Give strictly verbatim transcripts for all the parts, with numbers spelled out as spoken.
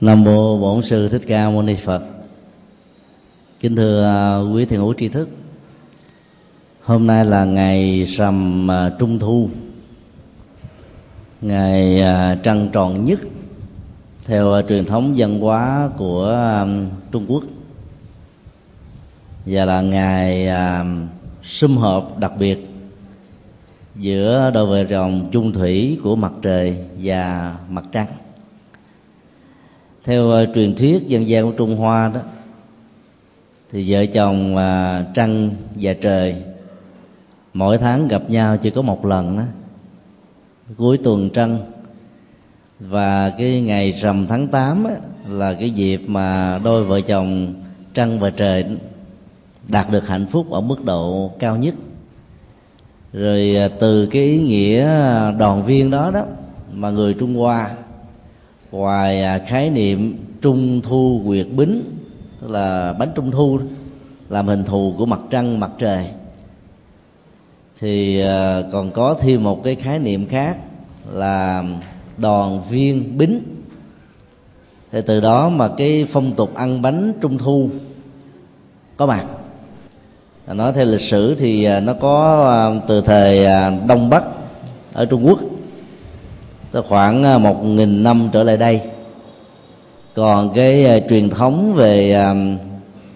Nam mô Bổn Sư Thích Ca Mâu Ni Phật. Kính thưa quý thiền hữu tri thức, hôm nay là ngày rằm Trung Thu, ngày trăng tròn nhất theo truyền thống văn hóa của Trung Quốc, và là ngày sum họp đặc biệt giữa đôi vợ chồng chung thủy của mặt trời và mặt trăng. Theo truyền thuyết dân gian của Trung Hoa đó, thì vợ chồng trăng và trời mỗi tháng gặp nhau chỉ có một lần đó, cuối tuần trăng. Và cái ngày rằm tháng tám á, là cái dịp mà đôi vợ chồng trăng và trời đạt được hạnh phúc ở mức độ cao nhất. Rồi từ cái ý nghĩa đoàn viên đó đó mà người Trung Hoa, ngoài khái niệm trung thu nguyệt bính, tức là bánh trung thu làm hình thù của mặt trăng mặt trời, thì còn có thêm một cái khái niệm khác là đoàn viên bính. Thì từ đó mà cái phong tục ăn bánh trung thu có mặt. Nói theo lịch sử thì nó có từ thời Đông Bắc ở Trung Quốc, tới khoảng một nghìn năm trở lại đây. Còn cái truyền thống về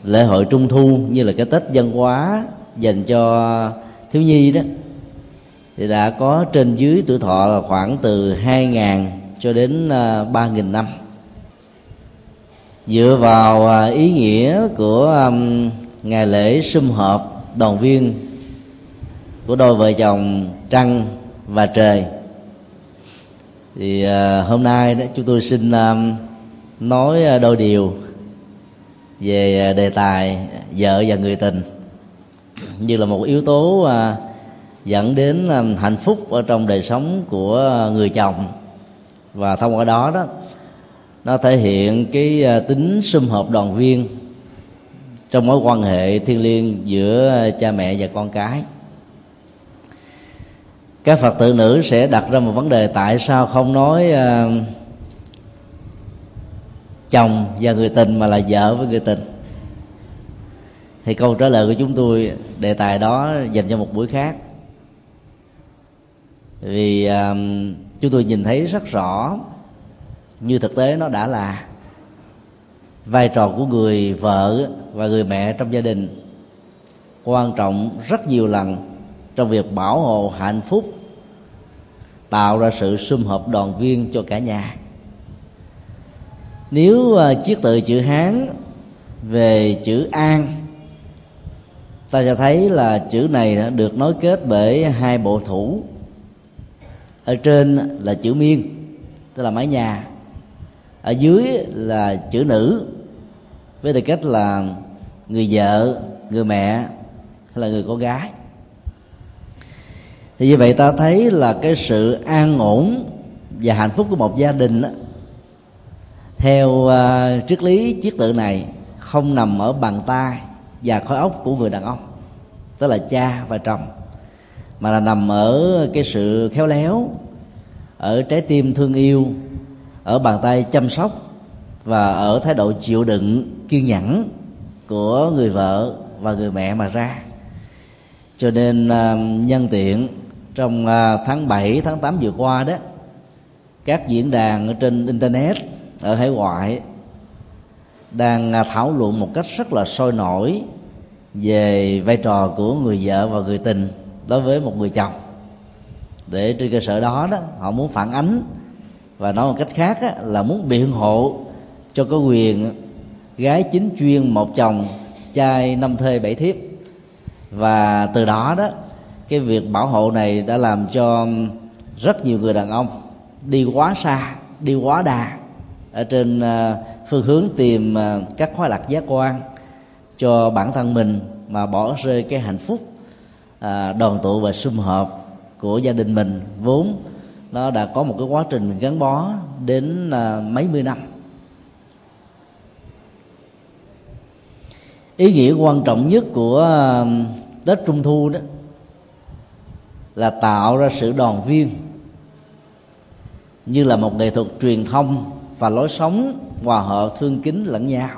lễ hội Trung Thu như là cái Tết văn hóa dành cho thiếu nhi đó, thì đã có trên dưới tuổi thọ là khoảng từ hai nghìn cho đến ba nghìn năm. Dựa vào ý nghĩa của ngày lễ sum họp đoàn viên của đôi vợ chồng trăng và trời, thì hôm nay đó chúng tôi xin nói đôi điều về đề tài vợ và người tình như là một yếu tố dẫn đến hạnh phúc ở trong đời sống của người chồng, và thông qua đó đó nó thể hiện cái tính sum họp đoàn viên trong mối quan hệ thiêng liêng giữa cha mẹ và con cái. Các Phật tử nữ sẽ đặt ra một vấn đề: tại sao không nói uh, chồng và người tình mà là vợ với người tình? Thì câu trả lời của chúng tôi, đề tài đó dành cho một buổi khác. Vì uh, chúng tôi nhìn thấy rất rõ, như thực tế nó đã là vai trò của người vợ và người mẹ trong gia đình quan trọng rất nhiều lần trong việc bảo hộ hạnh phúc, tạo ra sự sum họp đoàn viên cho cả nhà. Nếu chiếc tự chữ Hán về chữ an, ta sẽ thấy là chữ này được nối kết bởi hai bộ thủ. Ở trên là chữ miên, tức là mái nhà, ở dưới là chữ nữ với tư cách là người vợ, người mẹ hay là người con gái. Thì như vậy ta thấy là cái sự an ổn và hạnh phúc của một gia đình đó, theo uh, triết lý triết tự này, không nằm ở bàn tay và khối óc của người đàn ông, tức là cha và chồng, mà là nằm ở cái sự khéo léo, ở trái tim thương yêu, ở bàn tay chăm sóc và ở thái độ chịu đựng kiên nhẫn của người vợ và người mẹ mà ra. Cho nên nhân tiện trong tháng bảy, tháng tám vừa qua đó, các diễn đàn ở trên internet ở hải ngoại đang thảo luận một cách rất là sôi nổi về vai trò của người vợ và người tình đối với một người chồng, để trên cơ sở đó đó họ muốn phản ánh, và nói một cách khác á, là muốn biện hộ cho cái quyền gái chính chuyên một chồng, trai năm thê bảy thiếp. Và từ đó đó, cái việc bảo hộ này đã làm cho rất nhiều người đàn ông đi quá xa, đi quá đà ở trên phương hướng tìm các khoái lạc giác quan cho bản thân mình, mà bỏ rơi cái hạnh phúc đoàn tụ và sum họp của gia đình mình, vốn nó đã có một cái quá trình gắn bó đến mấy mươi năm. Ý nghĩa quan trọng nhất của Tết Trung Thu đó là tạo ra sự đoàn viên, như là một nghệ thuật truyền thông và lối sống hòa hợp thương kính lẫn nhau.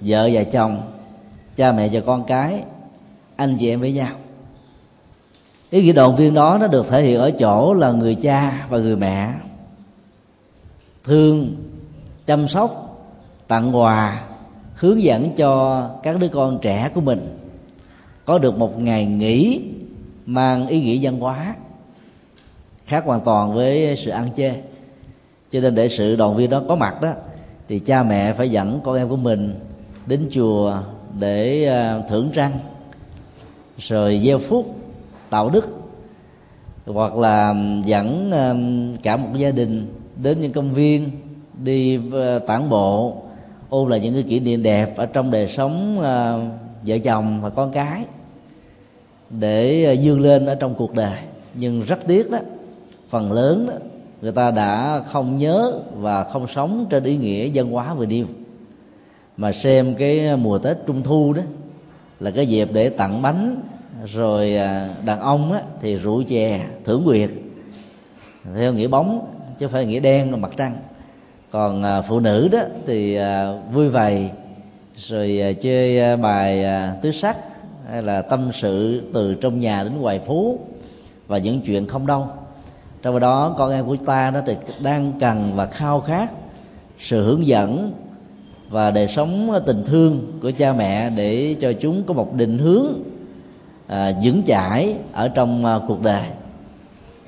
Vợ và chồng, cha mẹ và con cái, anh chị em với nhau. Ý nghĩa động viên đó nó được thể hiện ở chỗ là người cha và người mẹ thương, chăm sóc, tặng quà, hướng dẫn cho các đứa con trẻ của mình có được một ngày nghỉ mang ý nghĩa văn hóa, khác hoàn toàn với sự ăn chê. Cho nên để sự động viên đó có mặt đó, thì cha mẹ phải dẫn con em của mình đến chùa để thưởng trăng, rồi gieo phúc, tạo đức, hoặc là dẫn cả một gia đình đến những công viên, đi tản bộ, ôn lại những cái kỷ niệm đẹp ở trong đời sống vợ chồng và con cái để vươn lên ở trong cuộc đời. Nhưng rất tiếc đó, phần lớn đó, người ta đã không nhớ và không sống trên ý nghĩa văn hóa vừa nêu, mà xem cái mùa Tết Trung Thu đó là cái dịp để tặng bánh, rồi đàn ông đó thì rượu chè thưởng nguyệt theo nghĩa bóng chứ không phải nghĩa đen và mặt trăng, còn phụ nữ đó thì vui vầy, rồi chơi bài tứ sắc, hay là tâm sự từ trong nhà đến ngoài phố và những chuyện không đâu. Trong khi đó con em của ta đó thì đang cần và khao khát sự hướng dẫn và đời sống tình thương của cha mẹ để cho chúng có một định hướng à, vững chãi ở trong à, cuộc đời.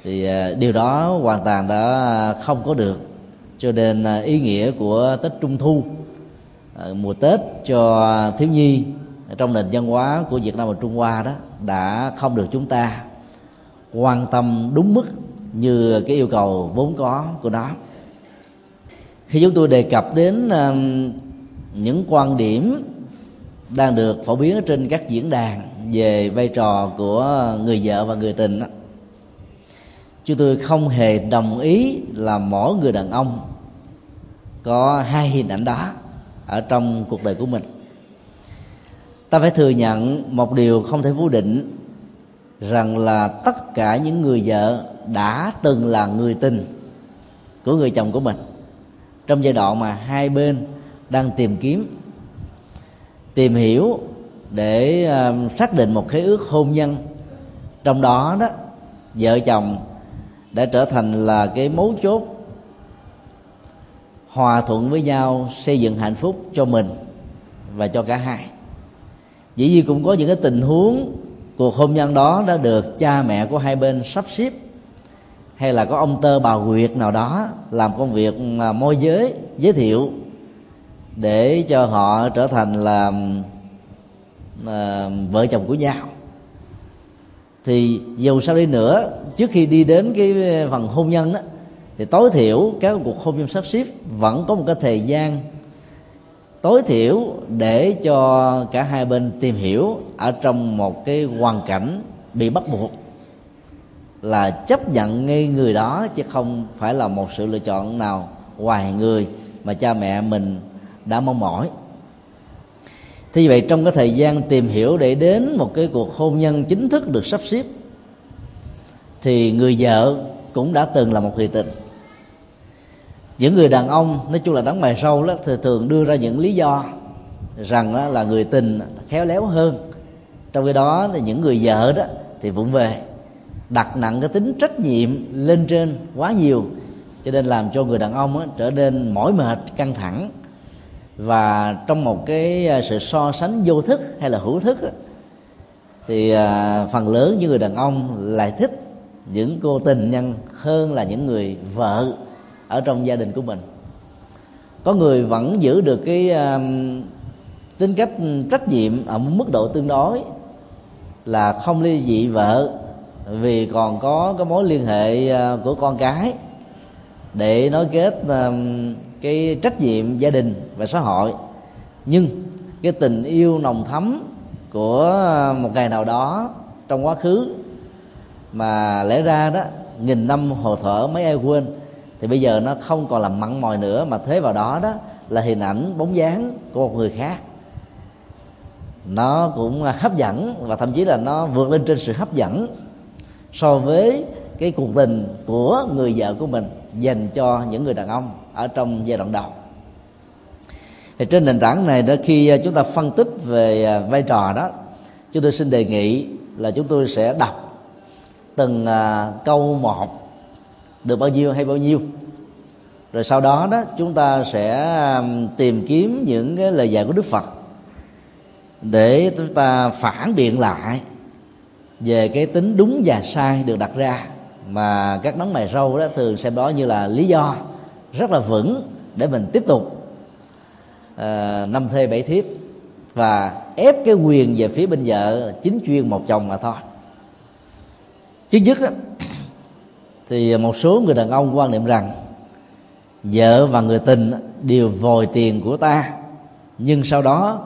Thì à, điều đó hoàn toàn đã à, không có được. Cho nên à, ý nghĩa của Tết Trung Thu, à, mùa Tết cho thiếu nhi trong nền văn hóa của Việt Nam và Trung Hoa đó đã không được chúng ta quan tâm đúng mức như cái yêu cầu vốn có của nó. Khi chúng tôi đề cập đến những quan điểm đang được phổ biến trên các diễn đàn về vai trò của người vợ và người tình, chúng tôi không hề đồng ý là mỗi người đàn ông có hai hình ảnh đó ở trong cuộc đời của mình. Ta phải thừa nhận một điều không thể phủ định, rằng là tất cả những người vợ đã từng là người tình của người chồng của mình trong giai đoạn mà hai bên đang tìm kiếm, tìm hiểu để xác định một khế ước hôn nhân. Trong đó đó, vợ chồng đã trở thành là cái mấu chốt hòa thuận với nhau, xây dựng hạnh phúc cho mình và cho cả hai. Dĩ nhiên cũng có những cái tình huống cuộc hôn nhân đó đã được cha mẹ của hai bên sắp xếp, hay là có ông tơ bà quyệt nào đó làm công việc môi giới, giới thiệu để cho họ trở thành là uh, vợ chồng của nhau. Thì dù sao đi nữa, trước khi đi đến cái phần hôn nhân đó, thì tối thiểu các cuộc hôn nhân sắp xếp vẫn có một cái thời gian tối thiểu để cho cả hai bên tìm hiểu ở trong một cái hoàn cảnh bị bắt buộc là chấp nhận ngay người đó, chứ không phải là một sự lựa chọn nào ngoài người mà cha mẹ mình đã mong mỏi. Thế vậy, trong cái thời gian tìm hiểu để đến một cái cuộc hôn nhân chính thức được sắp xếp, thì người vợ cũng đã từng là một người tình. Những người đàn ông nói chung là đắng mày râu đó, thì thường đưa ra những lý do rằng là người tình khéo léo hơn, trong khi đó thì những người vợ đó thì vụng về, đặt nặng cái tính trách nhiệm lên trên quá nhiều, cho nên làm cho người đàn ông á, trở nên mỏi mệt, căng thẳng, và trong một cái sự so sánh vô thức hay là hữu thức á, thì à, phần lớn những người đàn ông lại thích những cô tình nhân hơn là những người vợ ở trong gia đình của mình. Có người vẫn giữ được cái à, tính cách trách nhiệm ở một mức độ tương đối, là không ly dị vợ vì còn có cái mối liên hệ của con cái để nối kết cái trách nhiệm gia đình và xã hội, nhưng cái tình yêu nồng thắm của một ngày nào đó trong quá khứ mà lẽ ra đó nghìn năm hồ thở mấy ai quên, thì bây giờ nó không còn là mặn mòi nữa, mà thế vào đó đó là hình ảnh bóng dáng của một người khác. Nó cũng hấp dẫn, và thậm chí là nó vượt lên trên sự hấp dẫn so với cái cuộc tình của người vợ của mình dành cho những người đàn ông ở trong giai đoạn đầu. Thì trên nền tảng này đó, khi chúng ta phân tích về vai trò đó, chúng tôi xin đề nghị là chúng tôi sẽ đọc từng câu một được bao nhiêu hay bao nhiêu, rồi sau đó đó chúng ta sẽ tìm kiếm những cái lời dạy của Đức Phật để chúng ta phản biện lại về cái tính đúng và sai được đặt ra, mà các đấng mày râu đó thường xem đó như là lý do rất là vững để mình tiếp tục à, năm thê bảy thiếp và ép cái quyền về phía bên vợ chính chuyên một chồng mà thôi. Chứ nhất á, thì một số người đàn ông quan niệm rằng vợ và người tình đều vòi tiền của ta, nhưng sau đó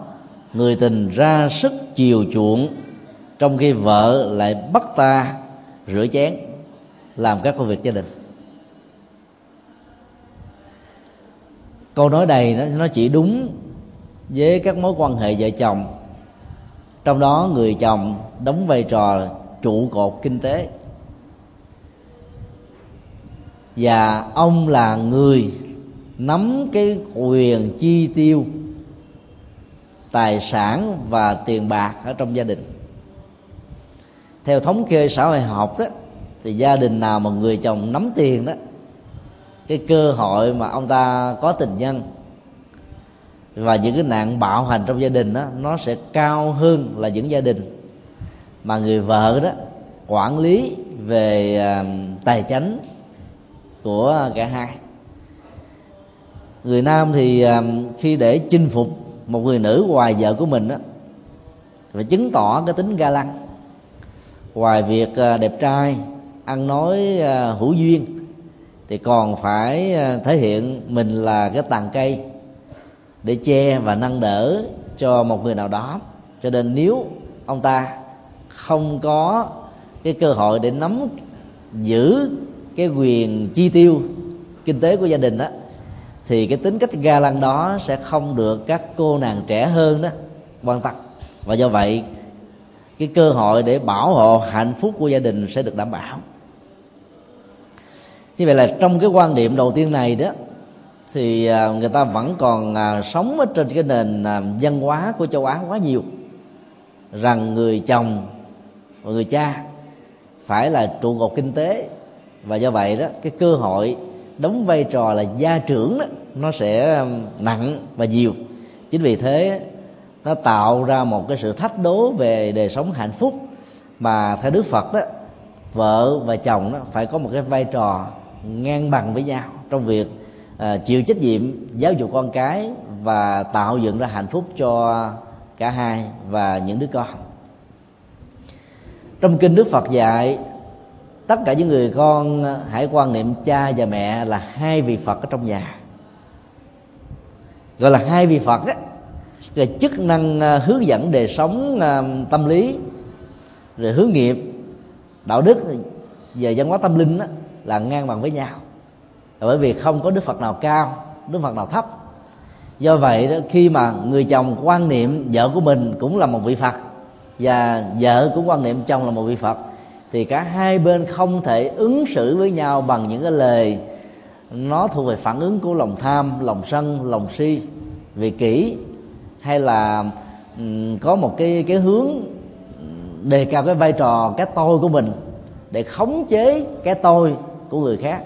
người tình ra sức chiều chuộng trong khi vợ lại bắt ta rửa chén, làm các công việc gia đình. Câu nói này nó chỉ đúng với các mối quan hệ vợ chồng, trong đó người chồng đóng vai trò trụ cột kinh tế, và ông là người nắm cái quyền chi tiêu tài sản và tiền bạc ở trong gia đình. Theo thống kê xã hội học đó, thì gia đình nào mà người chồng nắm tiền đó, cái cơ hội mà ông ta có tình nhân và những cái nạn bạo hành trong gia đình đó, nó sẽ cao hơn là những gia đình mà người vợ đó quản lý về tài chánh của cả hai. Người nam thì khi để chinh phục một người nữ ngoài vợ của mình đó, phải chứng tỏ cái tính ga lăng. Ngoài việc đẹp trai, ăn nói hữu duyên, thì còn phải thể hiện mình là cái tàn cây để che và nâng đỡ cho một người nào đó. Cho nên nếu ông ta không có cái cơ hội để nắm giữ cái quyền chi tiêu kinh tế của gia đình đó, thì cái tính cách ga lăng đó sẽ không được các cô nàng trẻ hơn đó quan tâm, và do vậy cái cơ hội để bảo hộ hạnh phúc của gia đình sẽ được đảm bảo. Như vậy là trong cái quan điểm đầu tiên này đó, thì người ta vẫn còn sống ở trên cái nền văn hóa của châu Á quá nhiều, rằng người chồng và người cha phải là trụ cột kinh tế, và do vậy đó cái cơ hội đóng vai trò là gia trưởng đó, nó sẽ nặng và nhiều. Chính vì thế nó tạo ra một cái sự thách đố về đời sống hạnh phúc, mà theo Đức Phật đó, vợ và chồng đó phải có một cái vai trò ngang bằng với nhau trong việc à, chịu trách nhiệm giáo dục con cái và tạo dựng ra hạnh phúc cho cả hai và những đứa con. Trong kinh Đức Phật dạy tất cả những người con hãy quan niệm cha và mẹ là hai vị Phật ở trong nhà. Gọi là hai vị Phật á, cái chức năng hướng dẫn đời sống tâm lý, rồi hướng nghiệp, đạo đức về văn hóa tâm linh á, là ngang bằng với nhau. Bởi vì không có Đức Phật nào cao, Đức Phật nào thấp. Do vậy đó, khi mà người chồng quan niệm vợ của mình cũng là một vị Phật, và vợ cũng quan niệm chồng là một vị Phật, thì cả hai bên không thể ứng xử với nhau bằng những cái lời nó thuộc về phản ứng của lòng tham, lòng sân, lòng si, vị kỷ, hay là um, có một cái cái hướng đề cao cái vai trò cái tôi của mình để khống chế cái tôi của người khác.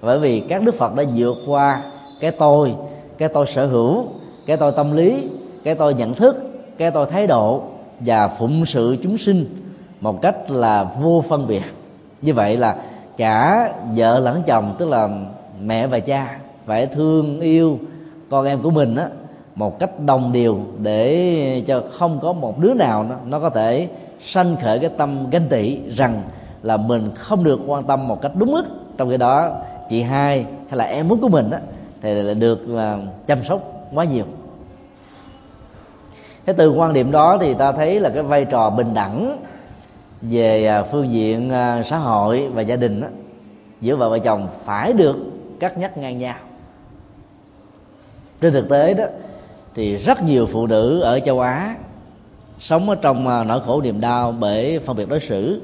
Bởi vì các Đức Phật đã vượt qua cái tôi, cái tôi sở hữu, cái tôi tâm lý, cái tôi nhận thức, cái tôi thái độ, và phụng sự chúng sinh một cách là vô phân biệt. Như vậy là cả vợ lẫn chồng, tức là mẹ và cha, phải thương yêu con em của mình á, một cách đồng đều, để cho không có một đứa nào nó, nó có thể sanh khởi cái tâm ganh tị rằng là mình không được quan tâm một cách đúng mức. Trong khi đó chị hai hay là em út của mình á, thì được chăm sóc quá nhiều. Thế từ quan điểm đó thì ta thấy là cái vai trò bình đẳng về phương diện xã hội và gia đình đó, giữa vợ và chồng phải được cắt nhắc ngang nhau. Trên thực tế đó thì rất nhiều phụ nữ ở châu Á sống ở trong nỗi khổ niềm đau bởi phân biệt đối xử,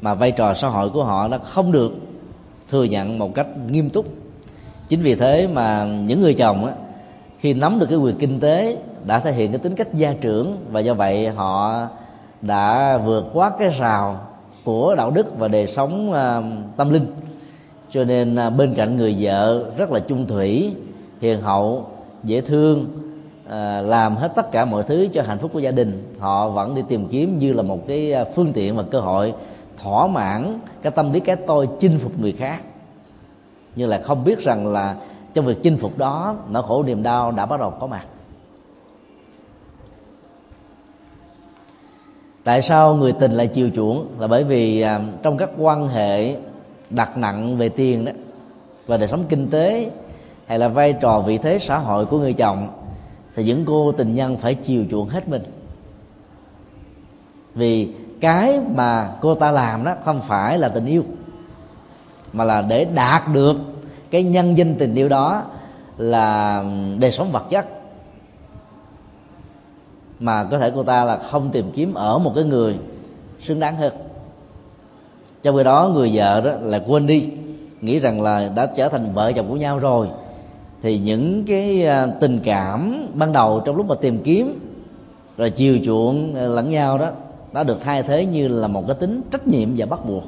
mà vai trò xã hội của họ nó không được thừa nhận một cách nghiêm túc. Chính vì thế mà những người chồng đó, khi nắm được cái quyền kinh tế đã thể hiện cái tính cách gia trưởng, và do vậy họ đã vượt qua cái rào của đạo đức và đời sống uh, tâm linh. Cho nên uh, bên cạnh người vợ rất là chung thủy, hiền hậu, dễ thương, uh, làm hết tất cả mọi thứ cho hạnh phúc của gia đình, họ vẫn đi tìm kiếm như là một cái phương tiện và cơ hội thỏa mãn cái tâm lý cái tôi chinh phục người khác, nhưng là không biết rằng là trong việc chinh phục đó, nỗi khổ niềm đau đã bắt đầu có mặt. Tại sao người tình lại chiều chuộng? Là bởi vì à, trong các quan hệ đặt nặng về tiền đó, và đời sống kinh tế hay là vai trò vị thế xã hội của người chồng, thì những cô tình nhân phải chiều chuộng hết mình. Vì cái mà cô ta làm đó không phải là tình yêu, mà là để đạt được cái nhân danh tình yêu đó là đời sống vật chất, mà có thể cô ta là không tìm kiếm ở một cái người xứng đáng hơn. Trong khi đó người vợ đó là quên đi, nghĩ rằng là đã trở thành vợ chồng của nhau rồi, thì những cái tình cảm ban đầu trong lúc mà tìm kiếm rồi chiều chuộng lẫn nhau đó đã được thay thế như là một cái tính trách nhiệm và bắt buộc.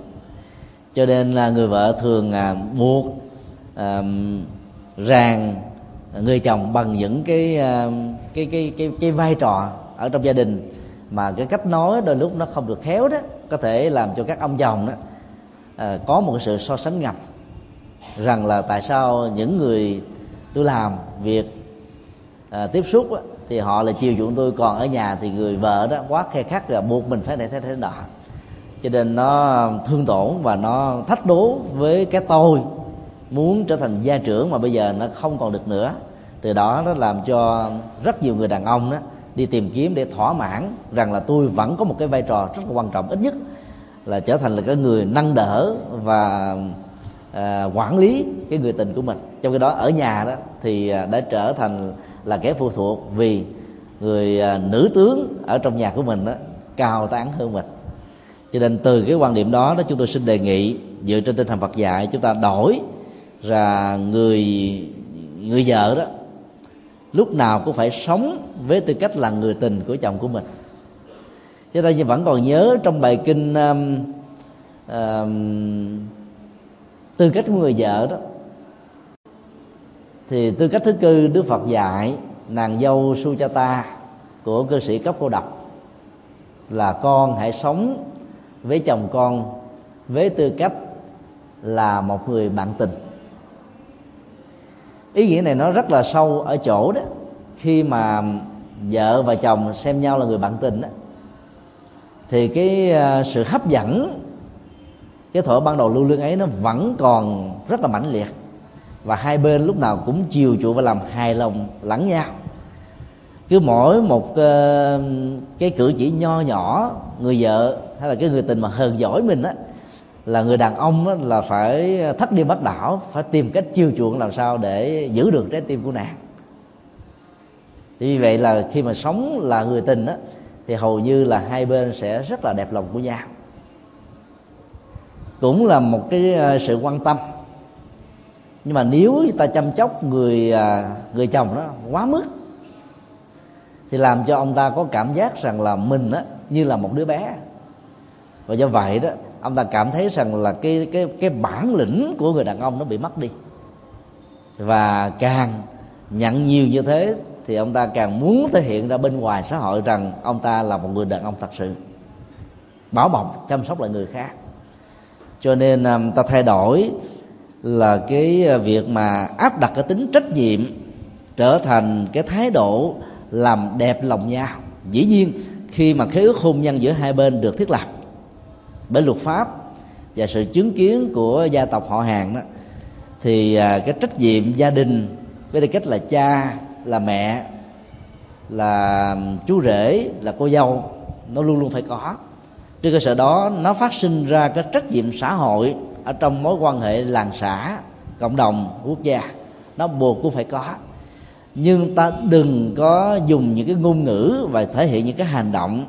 Cho nên là người vợ thường buộc à, ràng người chồng bằng những cái cái cái cái cái vai trò ở trong gia đình, mà cái cách nói đôi lúc nó không được khéo đó, có thể làm cho các ông chồng đó à, có một cái sự so sánh ngầm rằng là tại sao những người tôi làm việc à, tiếp xúc đó, thì họ là chiều chuộng tôi, còn ở nhà thì người vợ đó quá khe khắt là buộc mình phải này thế thế nọ. Cho nên nó thương tổn và nó thách đố với cái tôi muốn trở thành gia trưởng mà bây giờ nó không còn được nữa. Từ đó nó làm cho rất nhiều người đàn ông đó đi tìm kiếm để thỏa mãn rằng là tôi vẫn có một cái vai trò rất là quan trọng, ít nhất là trở thành là cái người nâng đỡ và à, quản lý cái người tình của mình. Trong cái đó ở nhà đó thì đã trở thành là kẻ phụ thuộc, vì người à, nữ tướng ở trong nhà của mình đó cao tán hơn mình. Cho nên từ cái quan điểm đó đó, chúng tôi xin đề nghị dựa trên tinh thần Phật dạy, chúng ta đổi ra người người vợ đó lúc nào cũng phải sống với tư cách là người tình của chồng của mình. Cho nên vẫn còn nhớ trong bài kinh um, um, tư cách của người vợ đó, thì tư cách thứ cư Đức Phật dạy nàng dâu Sujata của cư sĩ Cấp Cô Đọc là con hãy sống với chồng con với tư cách là một người bạn tình. Ý nghĩa này nó rất là sâu ở chỗ đó, khi mà vợ và chồng xem nhau là người bạn tình đó, thì cái sự hấp dẫn, cái thuở ban đầu lưu luyến ấy nó vẫn còn rất là mãnh liệt, và hai bên lúc nào cũng chiều chuộng và làm hài lòng lẫn nhau. Cứ mỗi một cái cử chỉ nho nhỏ, người vợ hay là cái người tình mà hờn giỏi mình á, là người đàn ông đó, là phải thất đi bắt đảo, phải tìm cách chiêu chuộng làm sao để giữ được trái tim của nàng. Thì vì vậy là khi mà sống là người tình đó, thì hầu như là hai bên sẽ rất là đẹp lòng của nhau. Cũng là một cái sự quan tâm, nhưng mà nếu ta chăm sóc người người chồng đó quá mức thì làm cho ông ta có cảm giác rằng là mình đó, như là một đứa bé, và do vậy đó ông ta cảm thấy rằng là cái cái cái bản lĩnh của người đàn ông nó bị mất đi, và càng nhận nhiều như thế thì ông ta càng muốn thể hiện ra bên ngoài xã hội rằng ông ta là một người đàn ông thật sự, bảo bọc chăm sóc lại người khác. Cho nên ta thay đổi là cái việc mà áp đặt cái tính trách nhiệm trở thành cái thái độ làm đẹp lòng nhau. Dĩ nhiên khi mà khế ước hôn nhân giữa hai bên được thiết lập bởi luật pháp và sự chứng kiến của gia tộc họ hàng đó, thì cái trách nhiệm gia đình với tư cách là cha, là mẹ, là chú rể, là cô dâu nó luôn luôn phải có. Trên cơ sở đó nó phát sinh ra cái trách nhiệm xã hội ở trong mối quan hệ làng xã, cộng đồng, quốc gia, nó buộc cũng phải có. Nhưng ta đừng có dùng những cái ngôn ngữ và thể hiện những cái hành động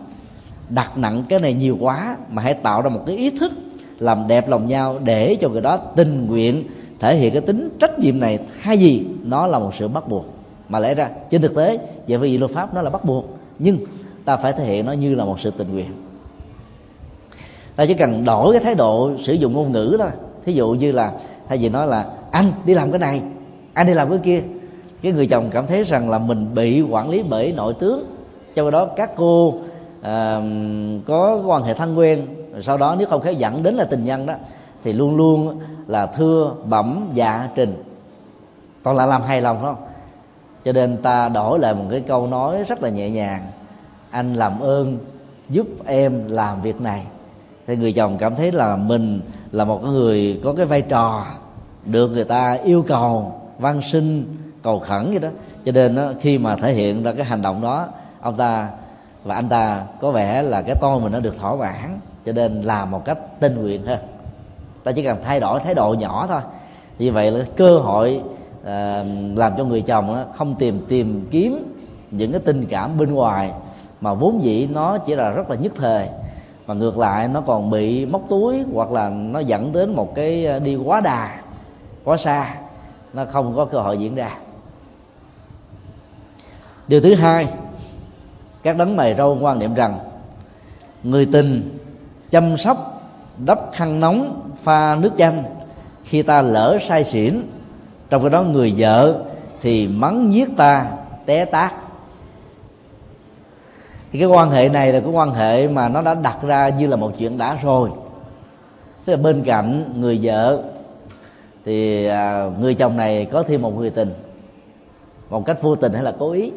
đặt nặng cái này nhiều quá, mà hãy tạo ra một cái ý thức làm đẹp lòng nhau để cho người đó tình nguyện thể hiện cái tính trách nhiệm này, hay gì nó là một sự bắt buộc mà lẽ ra trên thực tế về phương diện luật pháp nó là bắt buộc, nhưng ta phải thể hiện nó như là một sự tình nguyện. Ta chỉ cần đổi cái thái độ sử dụng ngôn ngữ thôi. Thí dụ như là thay vì nói là anh đi làm cái này, anh đi làm cái kia, cái người chồng cảm thấy rằng là mình bị quản lý bởi nội tướng. Trong đó các cô à, có quan hệ thân quen, sau đó nếu không khéo dẫn đến là tình nhân đó, thì luôn luôn là thưa bẩm dạ trình, toàn là làm hài lòng, phải không? Cho nên ta đổi lại một cái câu nói rất là nhẹ nhàng: anh làm ơn giúp em làm việc này. Thì người chồng cảm thấy là mình là một người có cái vai trò được người ta yêu cầu, van xin cầu khẩn vậy đó. Cho nên đó, khi mà thể hiện ra cái hành động đó, ông ta và anh ta có vẻ là cái tôi mình nó được thỏa mãn, cho nên làm một cách tình nguyện hơn. Ta chỉ cần thay đổi thái độ nhỏ thôi, thì vậy là cơ hội à, làm cho người chồng đó không tìm tìm kiếm những cái tình cảm bên ngoài mà vốn dĩ nó chỉ là rất là nhất thời, mà ngược lại nó còn bị móc túi, hoặc là nó dẫn đến một cái đi quá đà quá xa, nó không có cơ hội diễn ra. Điều thứ hai, các đấng mày râu quan niệm rằng người tình chăm sóc, đắp khăn nóng, pha nước chanh khi ta lỡ say xỉn, trong cái đó người vợ thì mắng nhiếc ta té tát. Thì cái quan hệ này là cái quan hệ mà nó đã đặt ra như là một chuyện đã rồi. Tức là bên cạnh người vợ thì người chồng này có thêm một người tình, một cách vô tình hay là cố ý,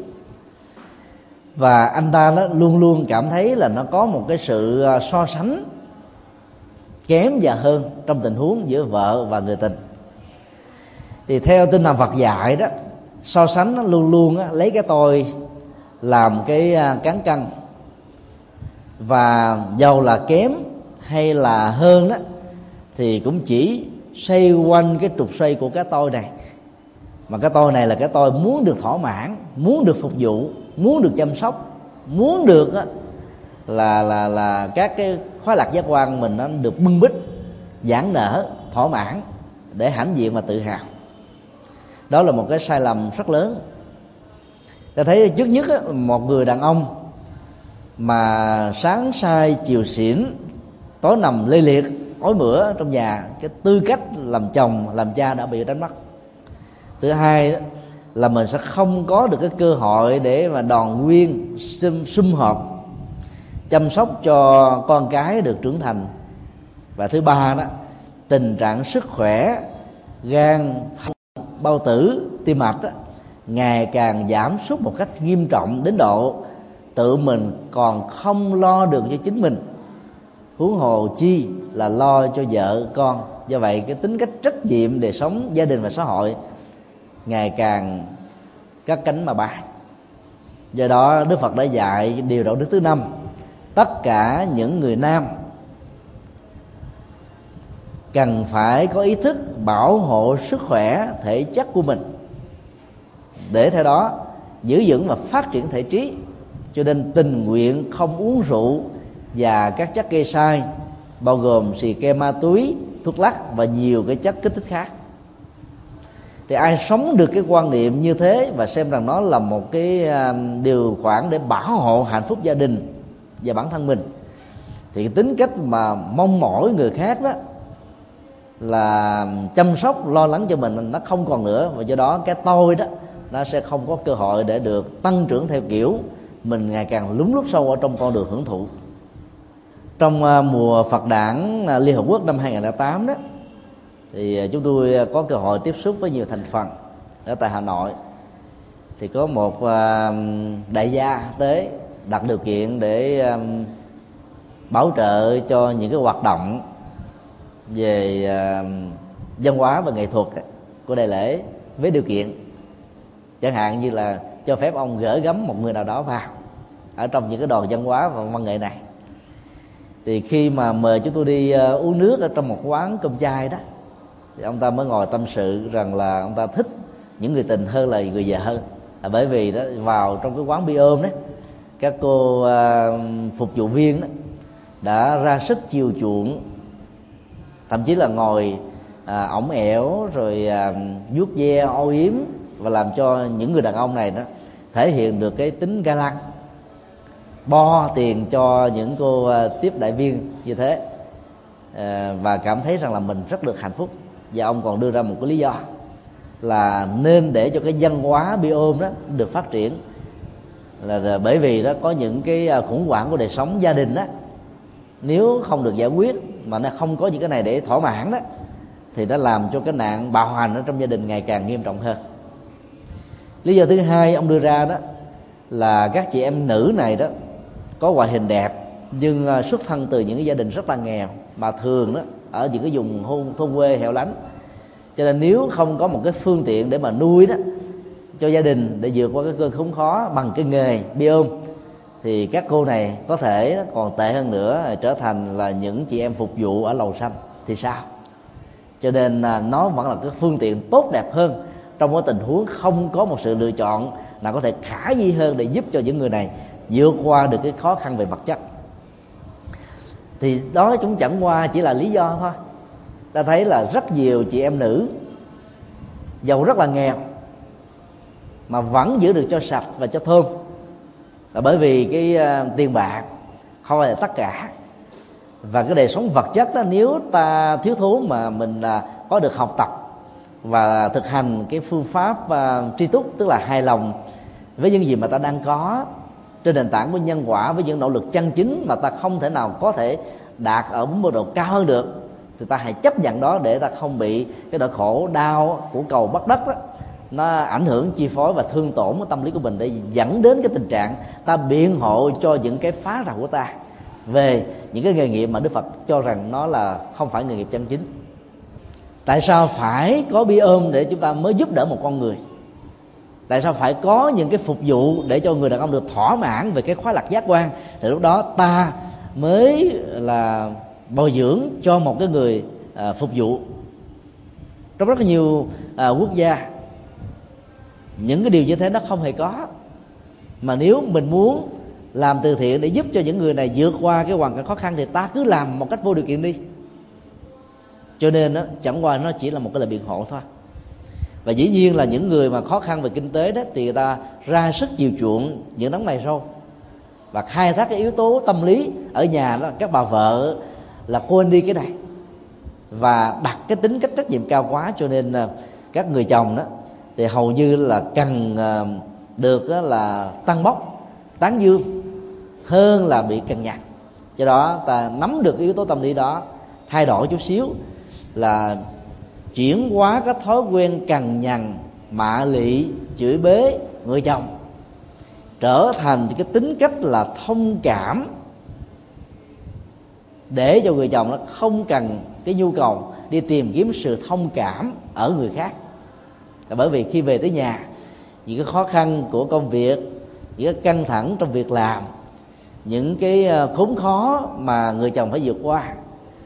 và anh ta nó luôn luôn cảm thấy là nó có một cái sự so sánh kém và hơn trong tình huống giữa vợ và người tình. Thì theo tinh thần Phật dạy đó, so sánh nó luôn luôn á, lấy cái tôi làm cái cán cân, và dầu là kém hay là hơn đó thì cũng chỉ xoay quanh cái trục xoay của cái tôi này, mà cái tôi này là cái tôi muốn được thỏa mãn, muốn được phục vụ, muốn được chăm sóc, muốn được á, là là là các cái khoái lạc giác quan mình nó được bưng bít, giãn nở, thỏa mãn để hãnh diện và tự hào. Đó là một cái sai lầm rất lớn. Ta thấy trước nhất á, một người đàn ông mà sáng sai chiều xỉn, tối nằm lê liệt ói mửa trong nhà, cái tư cách làm chồng làm cha đã bị đánh mất. Thứ hai đó, là mình sẽ không có được cái cơ hội để mà đoàn viên sum, sum họp chăm sóc cho con cái được trưởng thành. Và thứ ba đó, tình trạng sức khỏe gan, thận, bao tử, tim mạch đó, ngày càng giảm sút một cách nghiêm trọng, đến độ tự mình còn không lo được cho chính mình, huống hồ chi là lo cho vợ con. Do vậy cái tính cách trách nhiệm đời sống gia đình và xã hội ngày càng các cánh mà bay. Do đó Đức Phật đã dạy điều đạo đức thứ năm: tất cả những người nam cần phải có ý thức bảo hộ sức khỏe thể chất của mình, để theo đó giữ vững và phát triển thể trí. Cho nên tình nguyện không uống rượu và các chất gây say, bao gồm xì ke, ma túy, thuốc lắc và nhiều cái chất kích thích khác. Thì ai sống được cái quan niệm như thế và xem rằng nó là một cái điều khoản để bảo hộ hạnh phúc gia đình và bản thân mình, thì tính cách mà mong mỏi người khác đó là chăm sóc, lo lắng cho mình, nó không còn nữa. Và do đó cái tôi đó nó sẽ không có cơ hội để được tăng trưởng, theo kiểu mình ngày càng lún lút sâu ở trong con đường hưởng thụ. Trong mùa Phật Đản Liên Hợp Quốc năm hai nghìn không trăm lẻ tám đó, thì chúng tôi có cơ hội tiếp xúc với nhiều thành phần ở tại Hà Nội. Thì có một đại gia tới đặt điều kiện để bảo trợ cho những cái hoạt động về văn hóa và nghệ thuật của đại lễ, với điều kiện chẳng hạn như là cho phép ông gửi gắm một người nào đó vào ở trong những cái đoàn văn hóa và văn nghệ này. Thì khi mà mời chúng tôi đi uống nước ở trong một quán cơm chai đó, thì ông ta mới ngồi tâm sự rằng là ông ta thích những người tình hơn là người vợ hơn, là bởi vì đó vào trong cái quán bia ôm đó, các cô à, phục vụ viên đó đã ra sức chiều chuộng, thậm chí là ngồi à, ổng ẻo rồi à, vuốt ve, âu yếm và làm cho những người đàn ông này đó thể hiện được cái tính ga lăng, bo tiền cho những cô tiếp đại viên như thế, và cảm thấy rằng là mình rất được hạnh phúc. Và ông còn đưa ra một cái lý do là nên để cho cái văn hóa bi ôm đó được phát triển, là bởi vì đó có những cái khủng hoảng của đời sống gia đình đó, nếu không được giải quyết mà nó không có những cái này để thỏa mãn đó, thì đã làm cho cái nạn bạo hành ở trong gia đình ngày càng nghiêm trọng hơn. Lý do thứ hai ông đưa ra đó là các chị em nữ này đó có ngoại hình đẹp nhưng xuất thân từ những cái gia đình rất là nghèo, mà thường đó ở những cái vùng thôn, thôn quê hẻo lánh, cho nên nếu không có một cái phương tiện để mà nuôi đó cho gia đình để vượt qua cái cơn khốn khó bằng cái nghề bi ôm, thì các cô này có thể còn tệ hơn nữa, trở thành là những chị em phục vụ ở lầu xanh thì sao. Cho nên nó vẫn là cái phương tiện tốt đẹp hơn trong cái tình huống không có một sự lựa chọn nào có thể khả dĩ hơn để giúp cho những người này vượt qua được cái khó khăn về vật chất. Thì đó cũng chẳng qua chỉ là lý do thôi. Ta thấy là rất nhiều chị em nữ giàu rất là nghèo mà vẫn giữ được cho sạch và cho thơm, là bởi vì cái tiền bạc không phải là tất cả, và cái đời sống vật chất đó nếu ta thiếu thốn mà mình có được học tập và thực hành cái phương pháp tri túc, tức là hài lòng với những gì mà ta đang có trên nền tảng của nhân quả, với những nỗ lực chân chính mà ta không thể nào có thể đạt ở mức độ cao hơn được, thì ta hãy chấp nhận đó để ta không bị cái nỗi khổ đau của cầu bắt đất đó nó ảnh hưởng, chi phối và thương tổn tâm lý của mình, để dẫn đến cái tình trạng ta biện hộ cho những cái phá rào của ta về những cái nghề nghiệp mà Đức Phật cho rằng nó là không phải nghề nghiệp chân chính. Tại sao phải có bi ôm để chúng ta mới giúp đỡ một con người? Tại sao phải có những cái phục vụ để cho người đàn ông được thỏa mãn về cái khoái lạc giác quan? Thì lúc đó ta mới là bồi dưỡng cho một cái người à, phục vụ. Trong rất nhiều à, quốc gia, những cái điều như thế nó không hề có. Mà nếu mình muốn làm từ thiện để giúp cho những người này vượt qua cái hoàn cảnh khó khăn thì ta cứ làm một cách vô điều kiện đi. Cho nên đó, chẳng qua nó chỉ là một cái lời biện hộ thôi. Và dĩ nhiên là những người mà khó khăn về kinh tế đó thì người ta ra sức chiều chuộng những đấng mày râu, và khai thác cái yếu tố tâm lý ở nhà đó, các bà vợ là quên đi cái này, và đặt cái tính cách trách nhiệm cao quá, cho nên các người chồng đó thì hầu như là cần được là tăng bốc tán dương hơn là bị cằn nhằn. Do đó ta nắm được cái yếu tố tâm lý đó, thay đổi chút xíu là chuyển hóa cái thói quen cằn nhằn, mạ lị, chửi bế người chồng trở thành cái tính cách là thông cảm, để cho người chồng nó không cần cái nhu cầu đi tìm kiếm sự thông cảm ở người khác. Bởi vì khi về tới nhà, những cái khó khăn của công việc, những cái căng thẳng trong việc làm, những cái khốn khó mà người chồng phải vượt qua,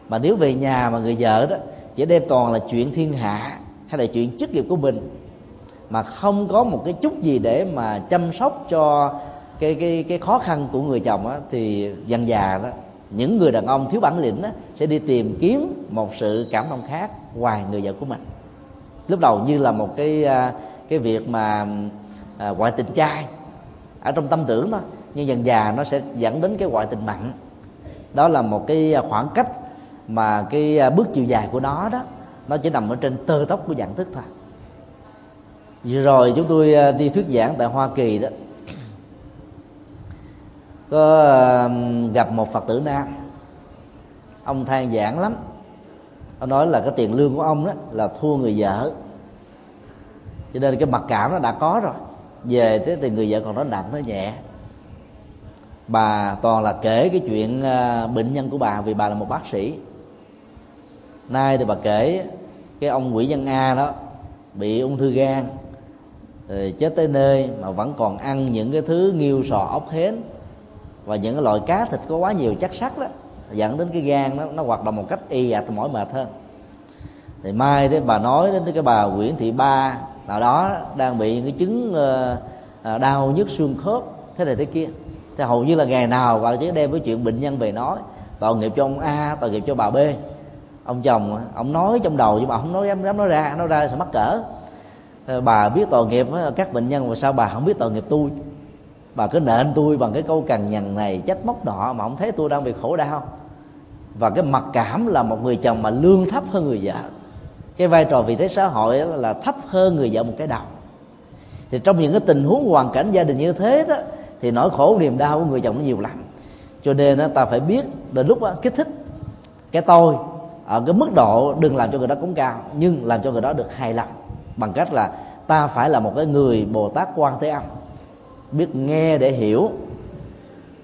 mà nếu về nhà mà người vợ đó chỉ đem toàn là chuyện thiên hạ hay là chuyện chức nghiệp của mình, mà không có một cái chút gì để mà chăm sóc cho cái cái cái khó khăn của người chồng á, thì dần dà đó những người đàn ông thiếu bản lĩnh á, sẽ đi tìm kiếm một sự cảm thông khác ngoài người vợ của mình. Lúc đầu như là một cái cái việc mà à, ngoại tình trai ở trong tâm tưởng thôi, nhưng dần dà nó sẽ dẫn đến cái ngoại tình mặn. Đó là một cái khoảng cách mà cái bước chiều dài của nó đó nó chỉ nằm ở trên tơ tóc của dạng thức thôi. Vừa rồi chúng tôi đi thuyết giảng tại Hoa Kỳ đó, có gặp một Phật tử nam, ông than vãn lắm. Ông nói là cái tiền lương của ông đó là thua người vợ, cho nên cái mặc cảm nó đã có rồi, về thế thì người vợ còn nói nặng nói nhẹ. Bà toàn là kể cái chuyện bệnh nhân của bà, vì bà là một bác sĩ. Nay thì bà kể cái ông quỹ nhân A đó bị ung thư gan rồi chết tới nơi, mà vẫn còn ăn những cái thứ nghêu sò ốc hến và những cái loại cá thịt có quá nhiều chất sắt đó, dẫn đến cái gan nó, nó hoạt động một cách y ạch mỏi mệt hơn. Thì mai đấy bà nói đến cái bà Nguyễn Thị Ba nào đó đang bị cái chứng đau nhức xương khớp thế này thế kia. Thì hầu như là ngày nào bà chỉ đem cái chuyện bệnh nhân về nói, tội nghiệp cho ông A, tội nghiệp cho bà B. Ông chồng, ông nói trong đầu nhưng mà ông không nói, dám nói ra, nói ra sẽ mắc cỡ. bà biết tội nghiệp các bệnh nhân, mà sao bà không biết tội nghiệp tôi? Bà cứ nện tôi bằng cái câu cằn nhằn này, trách móc nọ, mà không thấy tôi đang bị khổ đau. Và cái mặc cảm là một người chồng mà lương thấp hơn người vợ, cái vai trò vị thế xã hội là thấp hơn người vợ một cái đầu. Thì trong những cái tình huống hoàn cảnh gia đình như thế đó, thì nỗi khổ niềm đau của người chồng nó nhiều lắm. Cho nên ta phải biết đến lúc đó, kích thích cái tôi ở cái mức độ đừng làm cho người đó cống cao, nhưng làm cho người đó được hài lòng, bằng cách là ta phải là một cái người Bồ Tát Quan Thế Âm, biết nghe để hiểu,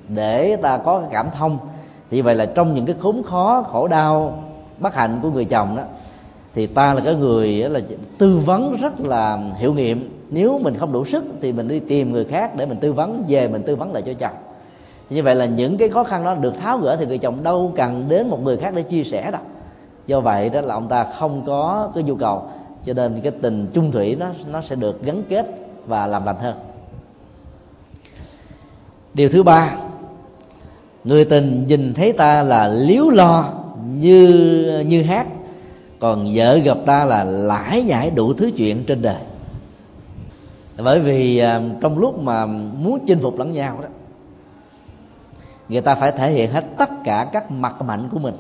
để ta có cái cảm thông. Thì vậy là trong những cái khốn khó, khổ đau, bất hạnh của người chồng đó, thì ta là cái người là tư vấn rất là hiệu nghiệm. Nếu mình không đủ sức thì mình đi tìm người khác để mình tư vấn, về mình tư vấn lại cho chồng. Thì như vậy là những cái khó khăn đó được tháo gỡ, thì người chồng đâu cần đến một người khác để chia sẻ đâu. Do vậy đó là ông ta không có cái nhu cầu, cho nên cái tình chung thủy nó nó sẽ được gắn kết và làm lành hơn. Điều thứ ba, người tình nhìn thấy ta là liếu lo như như hát, còn vợ gặp ta là lải nhải đủ thứ chuyện trên đời. Bởi vì trong lúc mà muốn chinh phục lẫn nhau đó, người ta phải thể hiện hết tất cả các mặt mạnh của mình.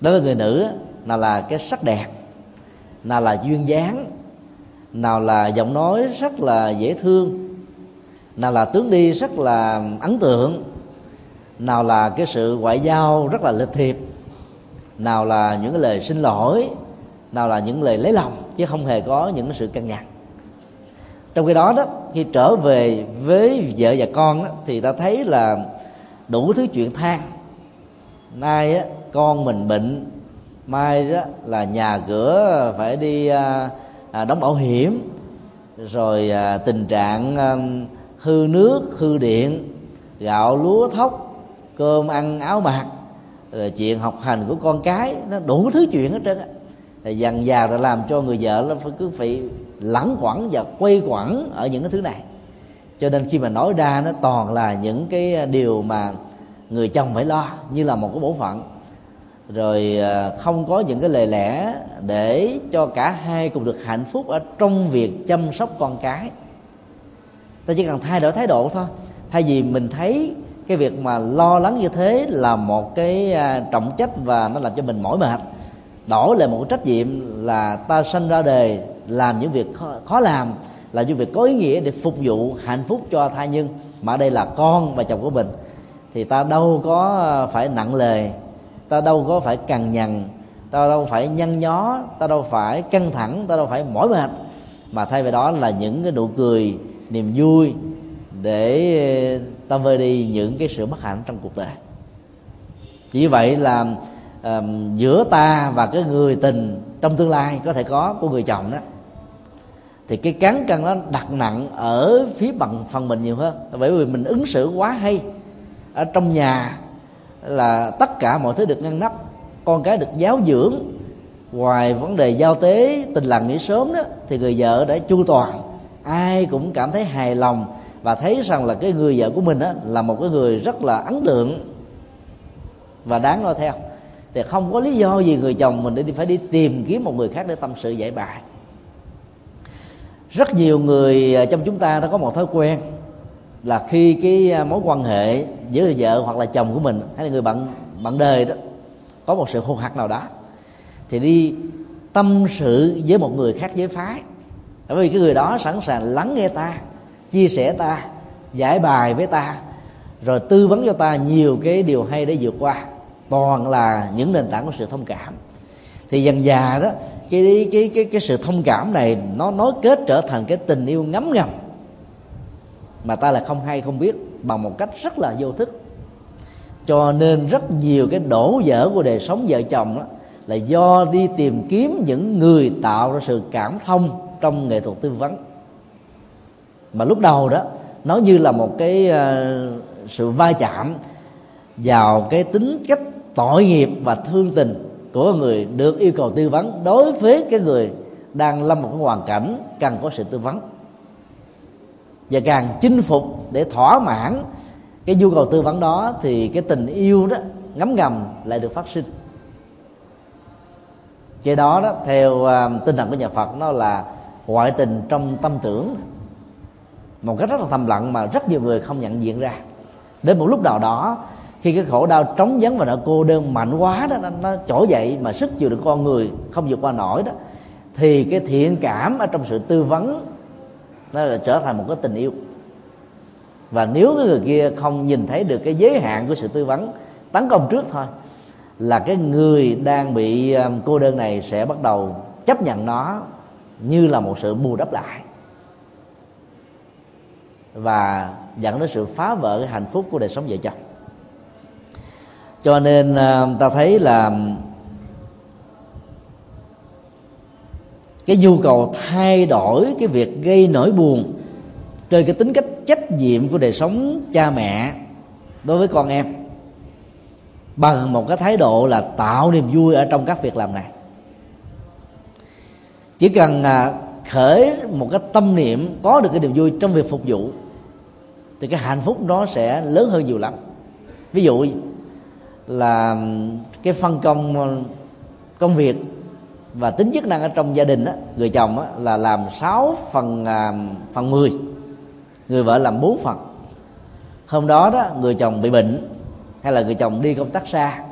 Đối với người nữ, nào là cái sắc đẹp, nào là duyên dáng, nào là giọng nói rất là dễ thương, nào là tướng đi rất là ấn tượng, nào là cái sự ngoại giao rất là lịch thiệp, nào là những cái lời xin lỗi, nào là những lời lấy lòng, chứ không hề có những sự căng nhằn. Trong cái đó đó, khi trở về với vợ và con đó, thì ta thấy là đủ thứ chuyện than. Nay á, con mình bệnh, mai đó là nhà cửa phải đi à, à, đóng bảo hiểm, rồi à, tình trạng à, hư nước, hư điện, gạo lúa thóc, cơm ăn áo mặc, rồi chuyện học hành của con cái, nó đủ thứ chuyện hết trơn á. Dằn dào rồi làm cho người vợ nó phải cứ phải lẳng quẩn và quay quẩn ở những cái thứ này. Cho nên khi mà nói ra nó toàn là những cái điều mà người chồng phải lo như là một cái bổn phận, rồi không có những cái lời lẽ để cho cả hai cùng được hạnh phúc ở trong việc chăm sóc con cái. Ta chỉ cần thay đổi thái độ thôi. Thay vì mình thấy cái việc mà lo lắng như thế là một cái trọng trách và nó làm cho mình mỏi mệt, đổi lại một cái trách nhiệm là ta sanh ra đời làm những việc khó, khó làm, làm những việc có ý nghĩa để phục vụ hạnh phúc cho thai nhân, mà ở đây là con và chồng của mình. Thì ta đâu có phải nặng lời, ta đâu có phải cằn nhằn, ta đâu phải nhăn nhó, ta đâu phải căng thẳng, ta đâu phải mỏi mệt, mà thay vào đó là những cái nụ cười, niềm vui để ta vơi đi những cái sự bất hạnh trong cuộc đời. Chỉ vậy là um, giữa ta và cái người tình trong tương lai có thể có của người chồng đó, thì cái cán cân nó đặt nặng ở phía bằng phần mình nhiều hơn. Bởi vì mình ứng xử quá hay, ở trong nhà là tất cả mọi thứ được ngăn nắp, con cái được giáo dưỡng, ngoài vấn đề giao tế tình làng nghĩa xóm đó, thì người vợ đã chu toàn, ai cũng cảm thấy hài lòng và thấy rằng là cái người vợ của mình đó là một cái người rất là ấn tượng và đáng noi theo. Thì không có lý do gì người chồng mình để phải đi tìm kiếm một người khác để tâm sự giải bày. Rất nhiều người trong chúng ta đã có một thói quen là khi cái mối quan hệ giữa vợ hoặc là chồng của mình hay là người bạn bạn đời đó có một sự hụt hạt nào đó, thì đi tâm sự với một người khác giới phái. Bởi vì cái người đó sẵn sàng lắng nghe ta, chia sẻ ta, giải bài với ta, rồi tư vấn cho ta nhiều cái điều hay để vượt qua, toàn là những nền tảng của sự thông cảm. Thì dần dà đó cái cái cái cái sự thông cảm này nó nối kết trở thành cái tình yêu ngấm ngầm mà ta lại không hay không biết, bằng một cách rất là vô thức. Cho nên rất nhiều cái đổ vỡ của đời sống vợ chồng đó là do đi tìm kiếm những người tạo ra sự cảm thông trong nghệ thuật tư vấn, mà lúc đầu đó nó như là một cái uh, sự va chạm vào cái tính cách tội nghiệp và thương tình của người được yêu cầu tư vấn đối với cái người đang lâm một cái hoàn cảnh cần có sự tư vấn. Và càng chinh phục để thỏa mãn cái nhu cầu tư vấn đó, thì cái tình yêu đó ngấm ngầm lại được phát sinh. Cái đó đó theo uh, tinh thần của nhà Phật, nó là ngoại tình trong tâm tưởng một cách rất là thầm lặng mà rất nhiều người không nhận diện ra. Đến một lúc nào đó, khi cái khổ đau trống vắng và nỗi cô đơn mạnh quá đó, nó, nó trỗi dậy mà sức chịu đựng con người không vượt qua nổi đó, thì cái thiện cảm ở trong sự tư vấn nó là trở thành một cái tình yêu. Và nếu cái người kia không nhìn thấy được cái giới hạn của sự tư vấn, tấn công trước thôi, là cái người đang bị cô đơn này sẽ bắt đầu chấp nhận nó như là một sự bù đắp lại, và dẫn đến sự phá vỡ cái hạnh phúc của đời sống vợ chồng. Cho nên ta thấy là cái nhu cầu thay đổi cái việc gây nỗi buồn trên cái tính cách trách nhiệm của đời sống cha mẹ đối với con em bằng một cái thái độ là tạo niềm vui ở trong các việc làm này. Chỉ cần khởi một cái tâm niệm có được cái niềm vui trong việc phục vụ thì cái hạnh phúc nó sẽ lớn hơn nhiều lắm. Ví dụ là cái phân công công việc và tính chức năng ở trong gia đình đó, người chồng đó là làm sáu phần mười, người vợ làm bốn phần. Hôm đó đó người chồng bị bệnh hay là người chồng đi công tác xa,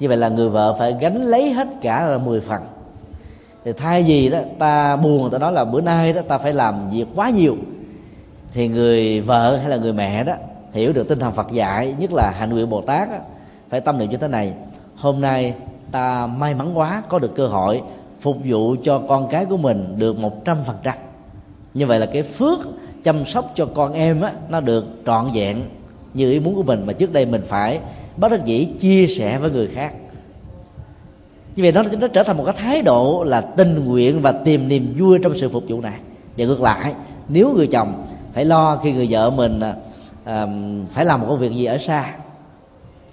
như vậy là người vợ phải gánh lấy hết cả là mười phần. Thì thay vì đó ta buồn, ta nói là bữa nay đó ta phải làm việc quá nhiều, thì người vợ hay là người mẹ đó hiểu được tinh thần Phật dạy, nhất là hạnh nguyện Bồ Tát đó, phải tâm niệm như thế này: hôm nay ta may mắn quá có được cơ hội phục vụ cho con cái của mình được một trăm phần trăm. Như vậy là cái phước chăm sóc cho con em á, nó được trọn vẹn như ý muốn của mình, mà trước đây mình phải bất đắc dĩ chia sẻ với người khác. Như vậy nó, nó trở thành một cái thái độ là tình nguyện và tìm niềm vui trong sự phục vụ này. Và ngược lại, nếu người chồng phải lo khi người vợ mình à, phải làm một công việc gì ở xa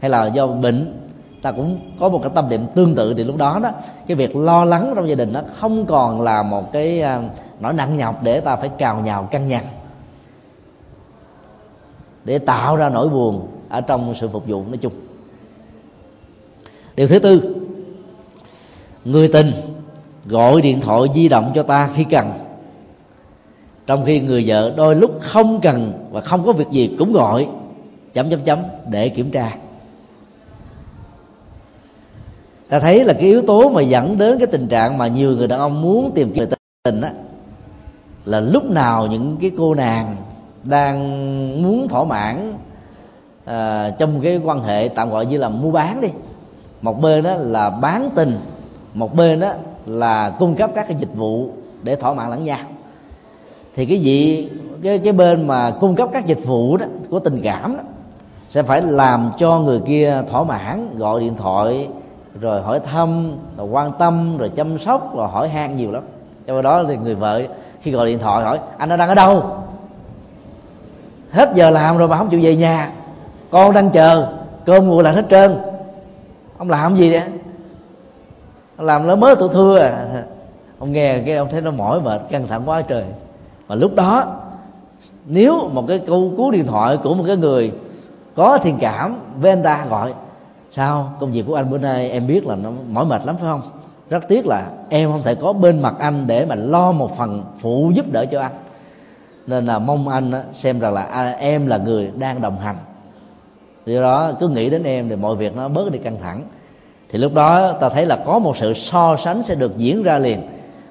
hay là do bệnh, ta cũng có một cái tâm niệm tương tự, thì lúc đó đó cái việc lo lắng trong gia đình nó không còn là một cái nỗi nặng nhọc để ta phải cào nhào căng nhằn để tạo ra nỗi buồn ở trong sự phục vụ nói chung. Điều thứ tư, người tình gọi điện thoại di động cho ta khi cần, trong khi người vợ đôi lúc không cần và không có việc gì cũng gọi chấm chấm chấm để kiểm tra. Ta thấy là cái yếu tố mà dẫn đến cái tình trạng mà nhiều người đàn ông muốn tìm kiếm người tình á, là lúc nào những cái cô nàng đang muốn thỏa mãn à, trong cái quan hệ tạm gọi như là mua bán đi, một bên đó là bán tình, một bên đó là cung cấp các cái dịch vụ để thỏa mãn lẫn nhau. Thì cái gì cái cái bên mà cung cấp các dịch vụ đó của tình cảm đó, sẽ phải làm cho người kia thỏa mãn, gọi điện thoại rồi hỏi thăm, rồi quan tâm, rồi chăm sóc, rồi hỏi han nhiều lắm. Cho đó thì người vợ khi gọi điện thoại hỏi anh đang ở đâu, hết giờ làm rồi mà không chịu về nhà, con đang chờ, cơm nguội lạnh hết trơn, ông làm gì vậy, ông làm nó mới tuổi thưa à. Ông nghe cái ông thấy nó mỏi mệt, căng thẳng quá trời. Mà lúc đó nếu một cái câu cú điện thoại của một cái người có thiện cảm với anh ta gọi: sao công việc của anh bữa nay em biết là nó mỏi mệt lắm phải không, rất tiếc là em không thể có bên mặt anh để mà lo một phần phụ giúp đỡ cho anh, nên là mong anh xem rằng là em là người đang đồng hành, do đó cứ nghĩ đến em thì mọi việc nó bớt đi căng thẳng. Thì lúc đó ta thấy là có một sự so sánh sẽ được diễn ra liền.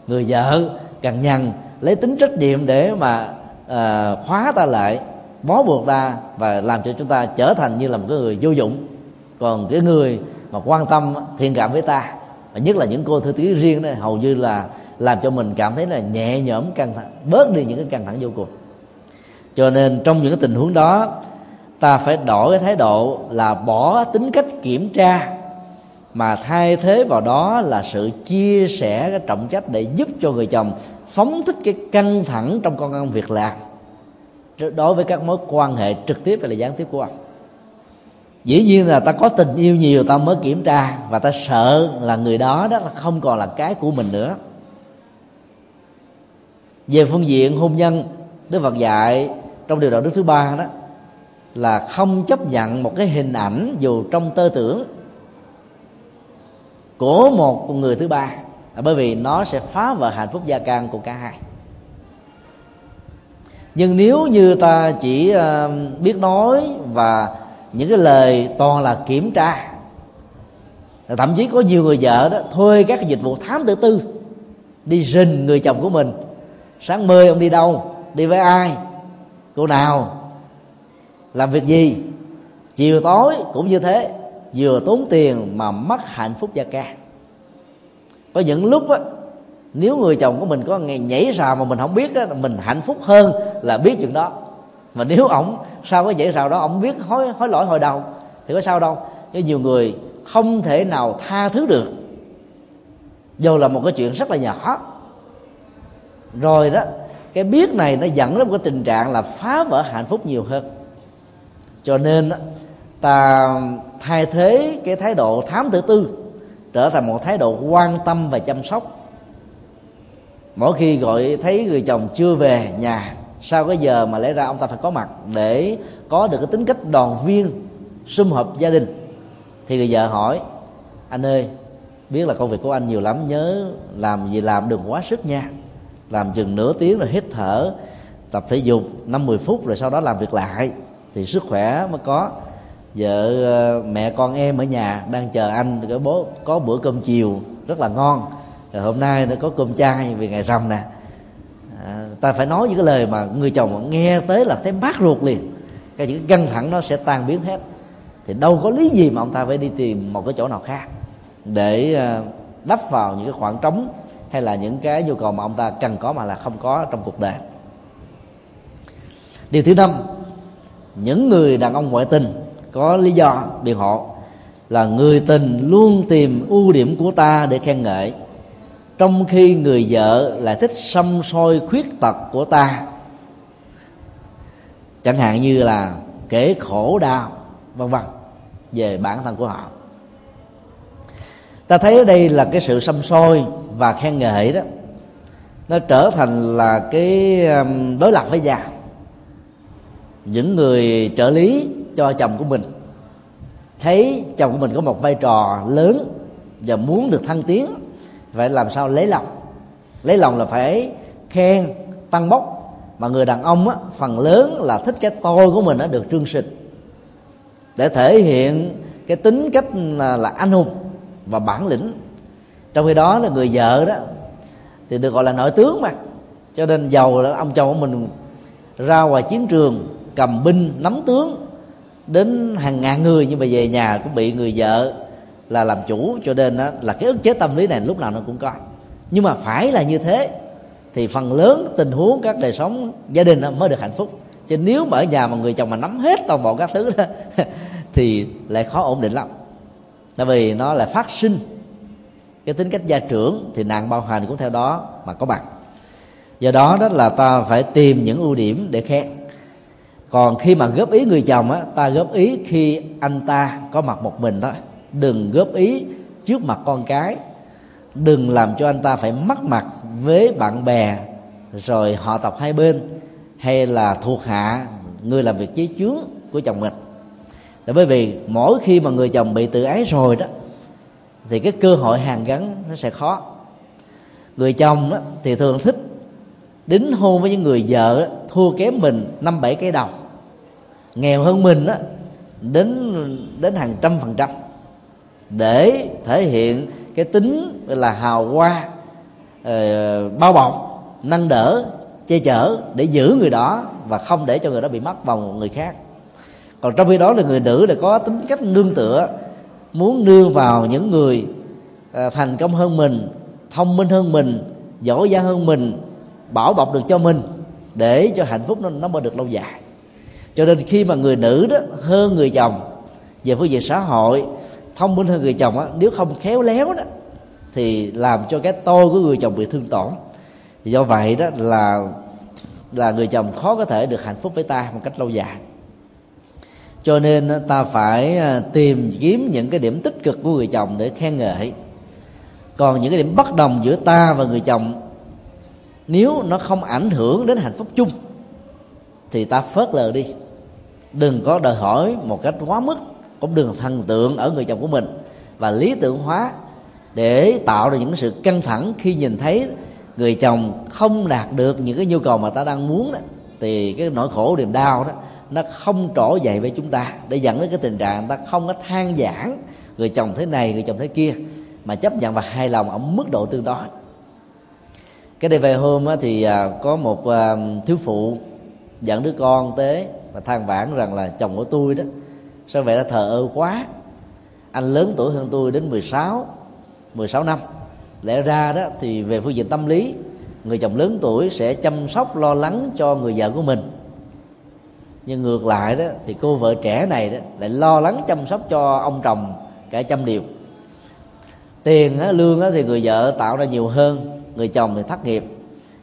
Người vợ cằn nhằn lấy tính trách nhiệm để mà à, khóa ta lại, bó buộc ta và làm cho chúng ta trở thành như là một cái người vô dụng. Còn cái người mà quan tâm thiện cảm với ta, và nhất là những cô thư ký riêng đó, hầu như là làm cho mình cảm thấy là nhẹ nhõm, căng thẳng, bớt đi những cái căng thẳng vô cùng. Cho nên trong những cái tình huống đó, ta phải đổi cái thái độ là bỏ tính cách kiểm tra mà thay thế vào đó là sự chia sẻ cái trọng trách để giúp cho người chồng phóng thích cái căng thẳng trong công việc làm đối với các mối quan hệ trực tiếp hay là gián tiếp của ông. Dĩ nhiên là ta có tình yêu nhiều ta mới kiểm tra, và ta sợ là người đó đó không còn là cái của mình nữa. Về phương diện hôn nhân, Đức Phật dạy trong điều đạo đức thứ ba đó là không chấp nhận một cái hình ảnh dù trong tơ tưởng của một người thứ ba, bởi vì nó sẽ phá vỡ hạnh phúc gia can của cả hai. Nhưng nếu như ta chỉ biết nói và những cái lời toàn là kiểm tra, thậm chí có nhiều người vợ đó thuê các dịch vụ thám tử tư đi rình người chồng của mình, sáng mơ ông đi đâu, đi với ai, cô nào, làm việc gì, chiều tối cũng như thế, vừa tốn tiền mà mất hạnh phúc gia ca. Có những lúc á, nếu người chồng của mình có nhảy rào mà mình không biết á, mình hạnh phúc hơn là biết chuyện đó. Mà nếu ổng sau cái nhảy rào đó ổng biết hối, hối lỗi hồi đầu thì có sao đâu. Chứ nhiều người không thể nào tha thứ được, dù là một cái chuyện rất là nhỏ. Rồi đó, cái biết này nó dẫn đến một cái tình trạng là phá vỡ hạnh phúc nhiều hơn. Cho nên á, ta thay thế cái thái độ thám tử tư trở thành một thái độ quan tâm và chăm sóc. Mỗi khi gọi thấy người chồng chưa về nhà sau cái giờ mà lẽ ra ông ta phải có mặt, để có được cái tính cách đoàn viên sum họp gia đình, thì người vợ hỏi: anh ơi, biết là công việc của anh nhiều lắm, nhớ làm gì làm đừng quá sức nha, làm chừng nửa tiếng rồi hít thở, tập thể dục năm mười phút rồi sau đó làm việc lại thì sức khỏe mới có. Vợ mẹ con em ở nhà đang chờ anh, cái bố có bữa cơm chiều rất là ngon, rồi hôm nay nó có cơm chay vì ngày rằm nè. À, ta phải nói những cái lời mà người chồng nghe tới là thấy mát ruột liền, cái những căng thẳng nó sẽ tan biến hết. Thì đâu có lý gì mà ông ta phải đi tìm một cái chỗ nào khác để đắp vào những cái khoảng trống hay là những cái nhu cầu mà ông ta cần có mà là không có trong cuộc đời. Điều thứ năm, những người đàn ông ngoại tình có lý do biện hộ là người tình luôn tìm ưu điểm của ta để khen ngợi, trong khi người vợ lại thích săm soi khuyết tật của ta, chẳng hạn như là kể khổ đau vân vân về bản thân của họ. Ta thấy ở đây là cái sự săm soi và khen ngợi đó nó trở thành là cái đối lập với nhau. Những người trợ lý cho chồng của mình thấy chồng của mình có một vai trò lớn và muốn được thăng tiến, phải làm sao lấy lòng. Lấy lòng là phải khen, tăng bốc. Mà người đàn ông á, phần lớn là thích cái tôi của mình nó được trương sinh, để thể hiện cái tính cách là, là anh hùng và bản lĩnh. Trong khi đó là người vợ đó thì được gọi là nội tướng mà, cho nên giàu là ông chồng của mình ra ngoài chiến trường cầm binh nắm tướng đến hàng ngàn người, nhưng mà về nhà cũng bị người vợ là làm chủ. Cho nên là cái ức chế tâm lý này lúc nào nó cũng có. Nhưng mà phải là như thế thì phần lớn tình huống các đời sống gia đình mới được hạnh phúc. Chứ nếu mà ở nhà mà người chồng mà nắm hết toàn bộ các thứ đó thì lại khó ổn định lắm. Tại vì nó lại phát sinh cái tính cách gia trưởng, thì nạn bạo hành cũng theo đó mà có mặt. Do đó đó là ta phải tìm những ưu điểm để khen. Còn khi mà góp ý người chồng á, ta góp ý khi anh ta có mặt một mình thôi, đừng góp ý trước mặt con cái, đừng làm cho anh ta phải mất mặt với bạn bè rồi họ tộc hai bên hay là thuộc hạ, người làm việc chế chướng của chồng mình. Là bởi vì mỗi khi mà người chồng bị tự ái rồi đó thì cái cơ hội hàn gắn nó sẽ khó. Người chồng á, thì thường thích đính hôn với những người vợ thua kém mình năm bảy cái đầu, nghèo hơn mình á, đến đến hàng trăm phần trăm, để thể hiện cái tính là hào hoa, bao bọc, nâng đỡ, che chở để giữ người đó và không để cho người đó bị mắc vào một người khác. Còn trong khi đó là người nữ là có tính cách nương tựa, muốn đưa vào những người thành công hơn mình, thông minh hơn mình, giỏi giang hơn mình, bảo bọc được cho mình để cho hạnh phúc nó, nó mới được lâu dài. Cho nên khi mà người nữ đó hơn người chồng về phương diện xã hội, thông minh hơn người chồng đó, nếu không khéo léo đó thì làm cho cái tôi của người chồng bị thương tổn. Thì do vậy đó là là người chồng khó có thể được hạnh phúc với ta một cách lâu dài. Cho nên ta phải tìm kiếm những cái điểm tích cực của người chồng để khen ngợi. Còn những cái điểm bất đồng giữa ta và người chồng, nếu nó không ảnh hưởng đến hạnh phúc chung thì ta phớt lờ đi, đừng có đòi hỏi một cách quá mức, cũng đừng thần tượng ở người chồng của mình và lý tưởng hóa để tạo ra những sự căng thẳng. Khi nhìn thấy người chồng không đạt được những cái nhu cầu mà ta đang muốn đó, thì cái nỗi khổ niềm đau đó nó không trỗi dậy với chúng ta để dẫn đến cái tình trạng người ta không có than giảng người chồng thế này người chồng thế kia, mà chấp nhận và hài lòng ở mức độ tương đối. Cái đây về hôm thì có một thiếu phụ dẫn đứa con tới và than vãn rằng là chồng của tôi đó sao vậy, đã thờ ơ quá, anh lớn tuổi hơn tôi đến mười sáu năm, lẽ ra đó thì về phương diện tâm lý người chồng lớn tuổi sẽ chăm sóc lo lắng cho người vợ của mình, nhưng ngược lại đó thì cô vợ trẻ này đó lại lo lắng chăm sóc cho ông chồng cả trăm điều. Tiền á, lương á, thì người vợ tạo ra nhiều hơn, người chồng thì thất nghiệp,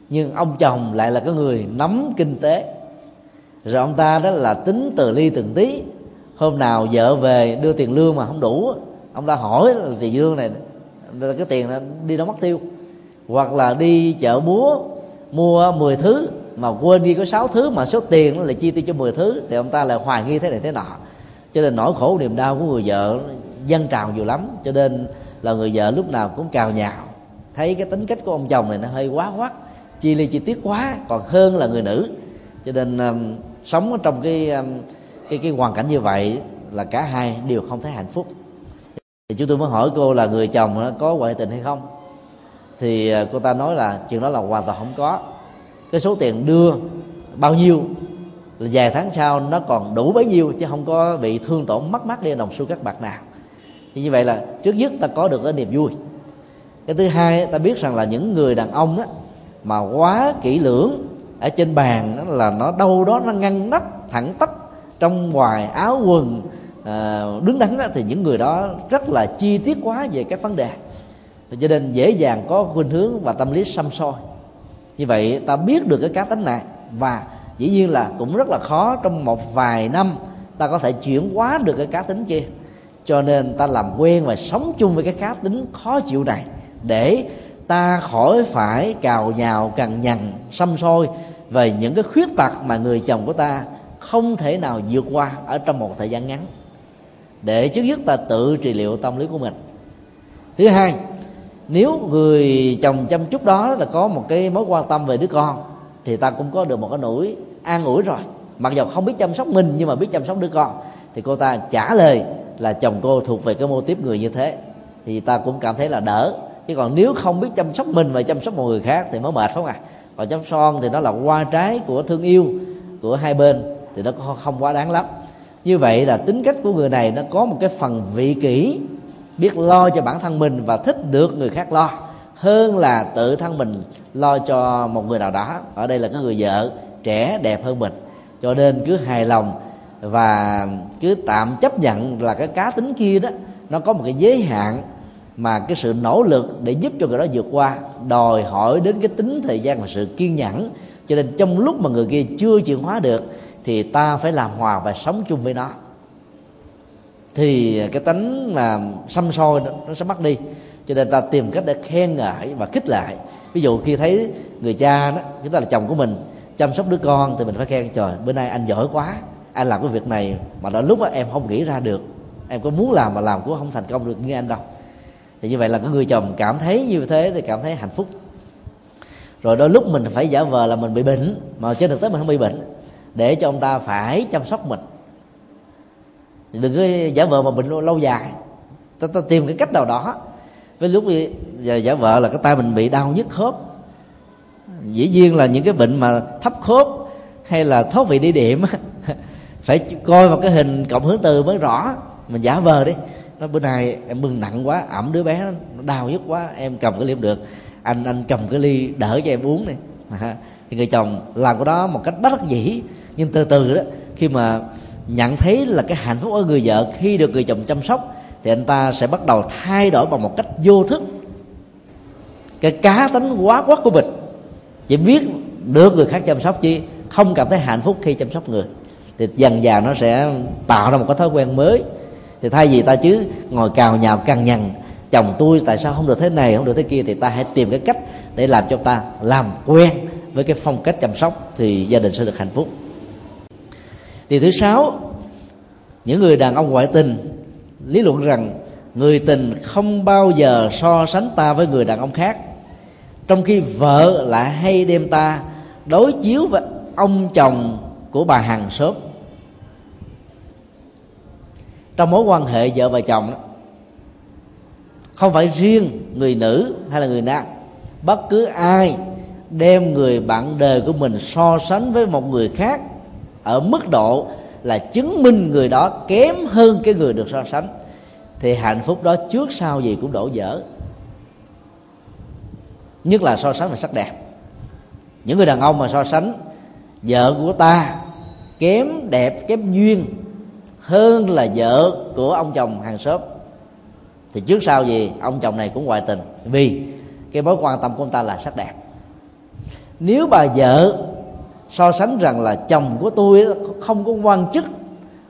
nhưng ông chồng lại là cái người nắm kinh tế, rồi ông ta đó là tính từ ly từng tí. Hôm nào vợ về đưa tiền lương mà không đủ, ông ta hỏi là tiền lương này cái tiền này đi đâu mất tiêu, hoặc là đi chợ búa mua mười thứ mà quên đi có sáu thứ, mà số tiền nó lại chi tiêu cho mười thứ, thì ông ta lại hoài nghi thế này thế nọ. Cho nên nỗi khổ niềm đau của người vợ dâng trào nhiều lắm, cho nên là người vợ lúc nào cũng cào nhào, thấy cái tính cách của ông chồng này nó hơi quá hoắt, chi li chi tiết quá, còn hơn là người nữ. Cho nên um, sống ở trong cái um, cái cái hoàn cảnh như vậy là cả hai đều không thấy hạnh phúc. Thì chúng tôi mới hỏi cô là người chồng có ngoại tình hay không, thì cô ta nói là chuyện đó là hoàn toàn không có. Cái số tiền đưa bao nhiêu là vài tháng sau nó còn đủ bấy nhiêu, chứ không có bị thương tổn mất mát đi đồng xu các bạc nào. Thì như vậy là trước nhất ta có được cái niềm vui. Cái thứ hai, ta biết rằng là những người đàn ông đó mà quá kỹ lưỡng ở trên bàn đó là nó đâu đó nó ngăn nắp thẳng tắp trong ngoài áo quần đứng đắn đó, thì những người đó rất là chi tiết quá về các vấn đề, cho nên dễ dàng có khuynh hướng và tâm lý săm soi. Như vậy ta biết được cái cá tính này, và dĩ nhiên là cũng rất là khó trong một vài năm ta có thể chuyển hóa được cái cá tính kia. Cho nên ta làm quen và sống chung với cái cá tính khó chịu này để ta khỏi phải cào nhào cằn nhằn săm soi về những cái khuyết tật mà người chồng của ta không thể nào vượt qua ở trong một thời gian ngắn, để trước nhất ta tự trị liệu tâm lý của mình. Thứ hai, nếu người chồng chăm chút đó là có một cái mối quan tâm về đứa con, thì ta cũng có được một cái nỗi an ủi rồi. Mặc dù không biết chăm sóc mình nhưng mà biết chăm sóc đứa con, thì cô ta trả lời là chồng cô thuộc về cái mô típ người như thế, thì ta cũng cảm thấy là đỡ. Chứ còn nếu không biết chăm sóc mình và chăm sóc một người khác thì mới mệt, phải không ạ? À? Còn chăm son thì nó là hoa trái của thương yêu của hai bên, thì nó không quá đáng lắm. Như vậy là tính cách của người này nó có một cái phần vị kỷ, biết lo cho bản thân mình và thích được người khác lo hơn là tự thân mình lo cho một người nào đó. Ở đây là cái người vợ trẻ đẹp hơn mình, cho nên cứ hài lòng và cứ tạm chấp nhận là cái cá tính kia đó nó có một cái giới hạn, mà cái sự nỗ lực để giúp cho người đó vượt qua đòi hỏi đến cái tính thời gian và sự kiên nhẫn. Cho nên trong lúc mà người kia chưa chuyển hóa được thì ta phải làm hòa và sống chung với nó, thì cái tánh mà săm soi nó, nó sẽ mất đi. Cho nên ta tìm cách để khen ngợi và khích lệ. Ví dụ khi thấy người cha đó, chúng ta là chồng của mình chăm sóc đứa con, thì mình phải khen: trời, bữa nay anh giỏi quá, anh làm cái việc này mà đã lúc đó em không nghĩ ra được, em có muốn làm mà làm cũng không thành công được như anh đâu. Thì như vậy là cái người chồng cảm thấy như thế thì cảm thấy hạnh phúc. Rồi đôi lúc mình phải giả vờ là mình bị bệnh, mà trên thực tế mình không bị bệnh, để cho ông ta phải chăm sóc mình. Đừng có giả vờ mà bệnh lâu dài, ta, ta tìm cái cách nào đó. Với lúc giả vờ là cái tay mình bị đau nhức khớp, dĩ nhiên là những cái bệnh mà thấp khớp hay là thoát vị địa điểm phải coi vào cái hình cộng hưởng từ mới rõ. Mình giả vờ đi, nó bữa nay em bưng nặng quá, ẩm đứa bé nó đau nhức quá, em cầm cái ly được, anh anh cầm cái ly đỡ cho em uống này. Thì người chồng làm cái đó một cách bất dĩ, nhưng từ từ đó khi mà nhận thấy là cái hạnh phúc của người vợ khi được người chồng chăm sóc, thì anh ta sẽ bắt đầu thay đổi bằng một cách vô thức cái cá tính quá quắt của mình, chỉ biết được người khác chăm sóc chứ không cảm thấy hạnh phúc khi chăm sóc người. Thì dần dần nó sẽ tạo ra một cái thói quen mới. Thì thay vì ta chứ ngồi cào nhào cằn nhằn chồng tôi tại sao không được thế này không được thế kia, thì ta hãy tìm cái cách để làm cho ta làm quen với cái phong cách chăm sóc, thì gia đình sẽ được hạnh phúc. Điều thứ sáu, những người đàn ông ngoại tình lý luận rằng người tình không bao giờ so sánh ta với người đàn ông khác, trong khi vợ lại hay đem ta đối chiếu với ông chồng của bà hàng xóm. Trong mối quan hệ vợ và chồng đó, không phải riêng người nữ hay là người nam, bất cứ ai đem người bạn đời của mình so sánh với một người khác ở mức độ là chứng minh người đó kém hơn cái người được so sánh, thì hạnh phúc đó trước sau gì cũng đổ vỡ. Nhất là so sánh về sắc đẹp. Những người đàn ông mà so sánh vợ của ta kém đẹp, kém duyên hơn là vợ của ông chồng hàng xóm, thì trước sau gì ông chồng này cũng ngoại tình, vì cái mối quan tâm của ông ta là sắc đẹp. Nếu bà vợ so sánh rằng là chồng của tôi không có quan chức,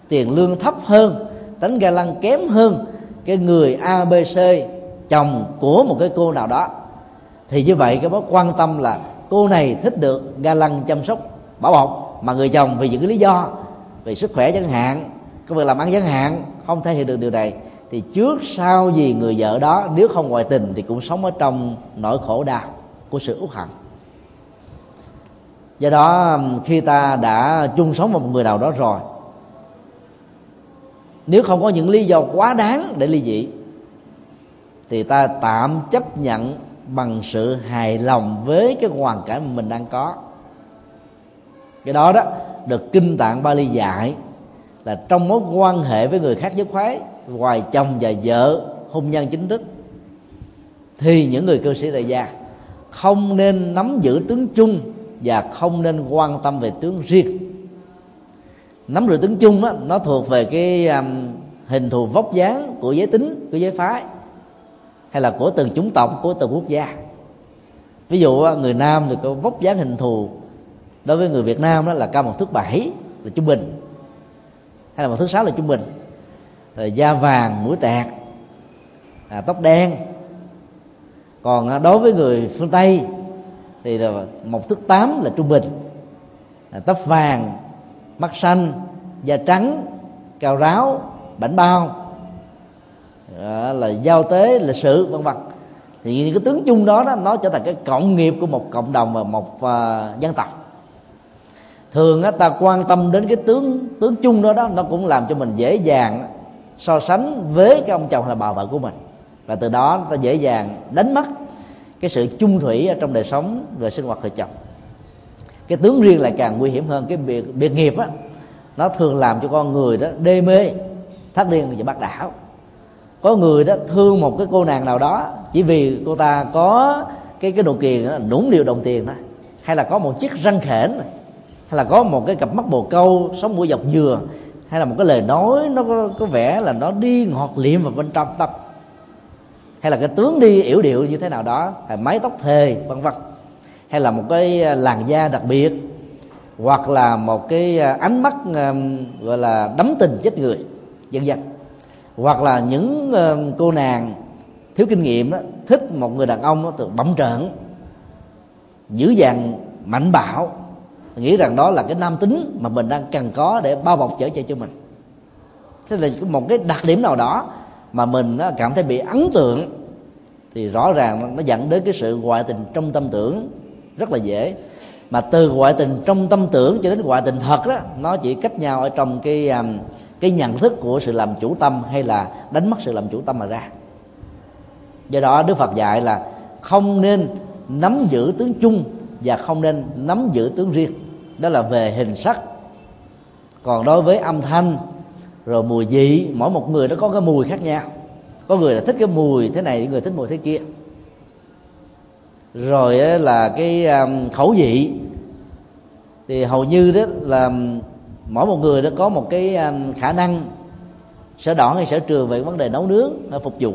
tiền lương thấp hơn, tính ga lăng kém hơn cái người a bê xê chồng của một cái cô nào đó, thì như vậy cái mối quan tâm là cô này thích được ga lăng chăm sóc bảo bọc, mà người chồng vì những cái lý do về sức khỏe chẳng hạn, công việc làm ăn chẳng hạn không thể hiện được điều này, thì trước sau gì người vợ đó nếu không ngoại tình thì cũng sống ở trong nỗi khổ đau của sự uất hận. Do đó khi ta đã chung sống với một người nào đó rồi, nếu không có những lý do quá đáng để ly dị, thì ta tạm chấp nhận bằng sự hài lòng với cái hoàn cảnh mình đang có. Cái đó đó được Kinh Tạng Bali dạy là trong mối quan hệ với người khác, dứt khoái ngoài chồng và vợ hôn nhân chính thức, thì những người cư sĩ tại gia không nên nắm giữ tướng chung và không nên quan tâm về tướng riêng. Nắm giữ tướng chung đó, nó thuộc về cái um, hình thù vóc dáng của giới tính, của giới phái, hay là của từng chủng tộc, của từng quốc gia. Ví dụ người nam thì có vóc dáng hình thù đối với người Việt Nam đó là cao một thước bảy là trung bình, hay là một thước sáu là trung bình. Rồi da vàng, mũi tẹt, à, tóc đen. Còn đối với người phương Tây thì là một thước tám là trung bình, à, tóc vàng, mắt xanh, da trắng, cao ráo, bảnh bao, à, là giao tế, lịch sự, vân vân. Thì cái tướng chung đó, đó nó trở thành cái cộng nghiệp của một cộng đồng và một uh, dân tộc. Thường ta quan tâm đến cái tướng tướng chung đó, đó nó cũng làm cho mình dễ dàng so sánh với cái ông chồng hay là bà vợ của mình, và từ đó ta dễ dàng đánh mất cái sự chung thủy ở trong đời sống về sinh hoạt vợ chồng. Cái tướng riêng lại càng nguy hiểm hơn. Cái biệt, biệt nghiệp á, nó thường làm cho con người đó đê mê, thất điên và bắt đảo. Có người đó thương một cái cô nàng nào đó chỉ vì cô ta có cái cái đồ kiền nũng điệu đồng tiền đó, hay là có một chiếc răng khểnh, hay là có một cái cặp mắt bồ câu, sống mũi dọc dừa, hay là một cái lời nói nó có, có vẻ là nó đi ngọt liệm vào bên trong tâm, hay là cái tướng đi yểu điệu như thế nào đó, hay mái tóc thề, vân vân, hay là một cái làn da đặc biệt, hoặc là một cái ánh mắt gọi là đắm tình chết người, vân vân. Hoặc là những cô nàng thiếu kinh nghiệm đó, thích một người đàn ông đó, bẩm trợn, dữ dằn, mạnh bạo, nghĩ rằng đó là cái nam tính mà mình đang cần có để bao bọc chở che cho mình. Thế là một cái đặc điểm nào đó mà mình cảm thấy bị ấn tượng, thì rõ ràng nó dẫn đến cái sự ngoại tình trong tâm tưởng rất là dễ. Mà từ ngoại tình trong tâm tưởng cho đến ngoại tình thật đó, nó chỉ cách nhau ở trong cái cái nhận thức của sự làm chủ tâm, hay là đánh mất sự làm chủ tâm mà ra. Do đó Đức Phật dạy là không nên nắm giữ tướng chung và không nên nắm giữ tướng riêng. Đó là về hình sắc. Còn đối với âm thanh rồi mùi vị, mỗi một người nó có cái mùi khác nhau. Có người là thích cái mùi thế này, người thích mùi thế kia. Rồi là cái khẩu vị, thì hầu như đó là mỗi một người nó có một cái khả năng sở đoản hay sở trường về vấn đề nấu nướng, phục vụ,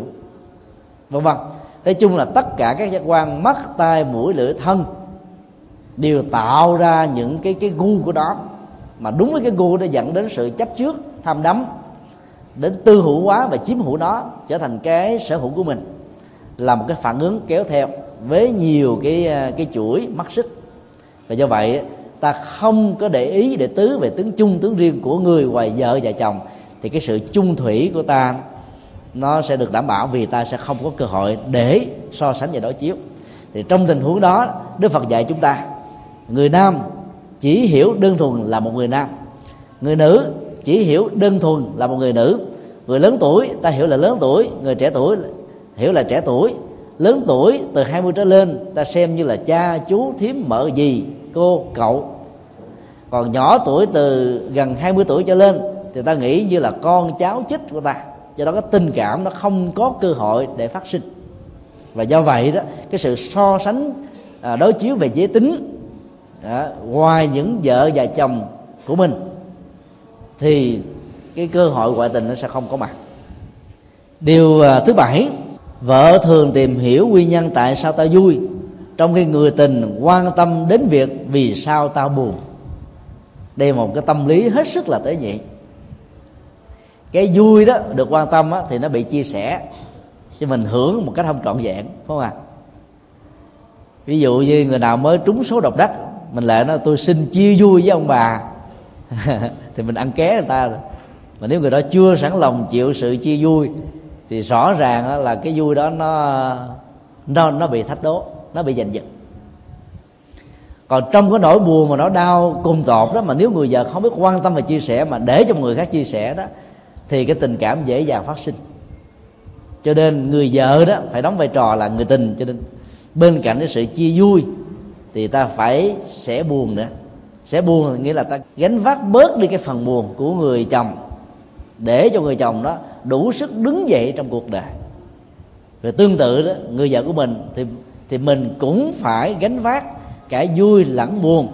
vân vân. Nói chung là tất cả các giác quan mắt, tai, mũi, lưỡi, thân đều tạo ra những cái cái gu của đó, mà đúng với cái gu nó dẫn đến sự chấp trước, tham đắm, đến tư hữu hóa và chiếm hữu nó, trở thành cái sở hữu của mình, là một cái phản ứng kéo theo với nhiều cái cái chuỗi mắc xích. Và do vậy ta không có để ý để tứ về tướng chung tướng riêng của người ngoài vợ và chồng, thì cái sự chung thủy của ta nó sẽ được đảm bảo, vì ta sẽ không có cơ hội để so sánh và đối chiếu. Thì trong tình huống đó Đức Phật dạy chúng ta, người nam chỉ hiểu đơn thuần là một người nam, người nữ chỉ hiểu đơn thuần là một người nữ. Người lớn tuổi ta hiểu là lớn tuổi, người trẻ tuổi hiểu là trẻ tuổi. Lớn tuổi từ hai mươi trở lên ta xem như là cha, chú, thím, mợ, dì, cô, cậu. Còn nhỏ tuổi từ gần hai mươi tuổi trở lên thì ta nghĩ như là con cháu chích của ta. Do đó cái tình cảm nó không có cơ hội để phát sinh. Và do vậy đó, cái sự so sánh đối chiếu về giới tính đó, ngoài những vợ và chồng của mình thì cái cơ hội ngoại tình nó sẽ không có mặt. Điều thứ bảy, vợ thường tìm hiểu nguyên nhân tại sao ta vui, trong khi người tình quan tâm đến việc vì sao ta buồn. Đây là một cái tâm lý hết sức là tế nhị. Cái vui đó được quan tâm á, thì nó bị chia sẻ, chứ mình hưởng một cách không trọn vẹn, phải không ạ? À? Ví dụ như người nào mới trúng số độc đắc, mình lại nói tôi xin chia vui với ông bà thì mình ăn ké người ta rồi. Mà nếu người đó chưa sẵn lòng chịu sự chia vui thì rõ ràng là cái vui đó nó nó nó bị thách đố, nó bị giành giật. Còn trong cái nỗi buồn mà nó đau cùng tột đó, mà nếu người vợ không biết quan tâm và chia sẻ mà để cho người khác chia sẻ đó, thì cái tình cảm dễ dàng phát sinh. Cho nên người vợ đó phải đóng vai trò là người tình. Cho nên bên cạnh cái sự chia vui thì ta phải sẻ buồn nữa. Sẻ buồn nghĩa là ta gánh vác bớt đi cái phần buồn của người chồng, để cho người chồng đó đủ sức đứng dậy trong cuộc đời. Rồi tương tự đó, người vợ của mình thì, thì mình cũng phải gánh vác cả vui lẫn buồn.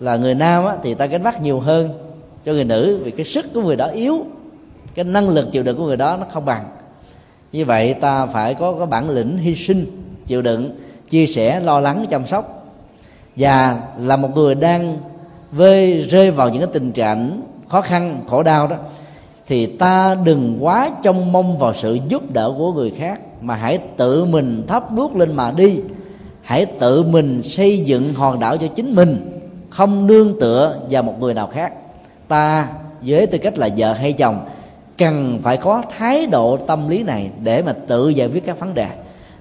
Là người nam á, thì ta gánh vác nhiều hơn cho người nữ, vì cái sức của người đó yếu, cái năng lực chịu đựng của người đó nó không bằng. Như vậy ta phải có cái bản lĩnh hy sinh, chịu đựng, chia sẻ, lo lắng, chăm sóc. Và là một người đang vơi rơi vào những cái tình trạng khó khăn, khổ đau đó, thì ta đừng quá trông mong vào sự giúp đỡ của người khác, mà hãy tự mình thắp đuốc lên mà đi. Hãy tự mình xây dựng hòn đảo cho chính mình, không nương tựa vào một người nào khác. Ta với tư cách là vợ hay chồng cần phải có thái độ tâm lý này để mà tự giải quyết các vấn đề,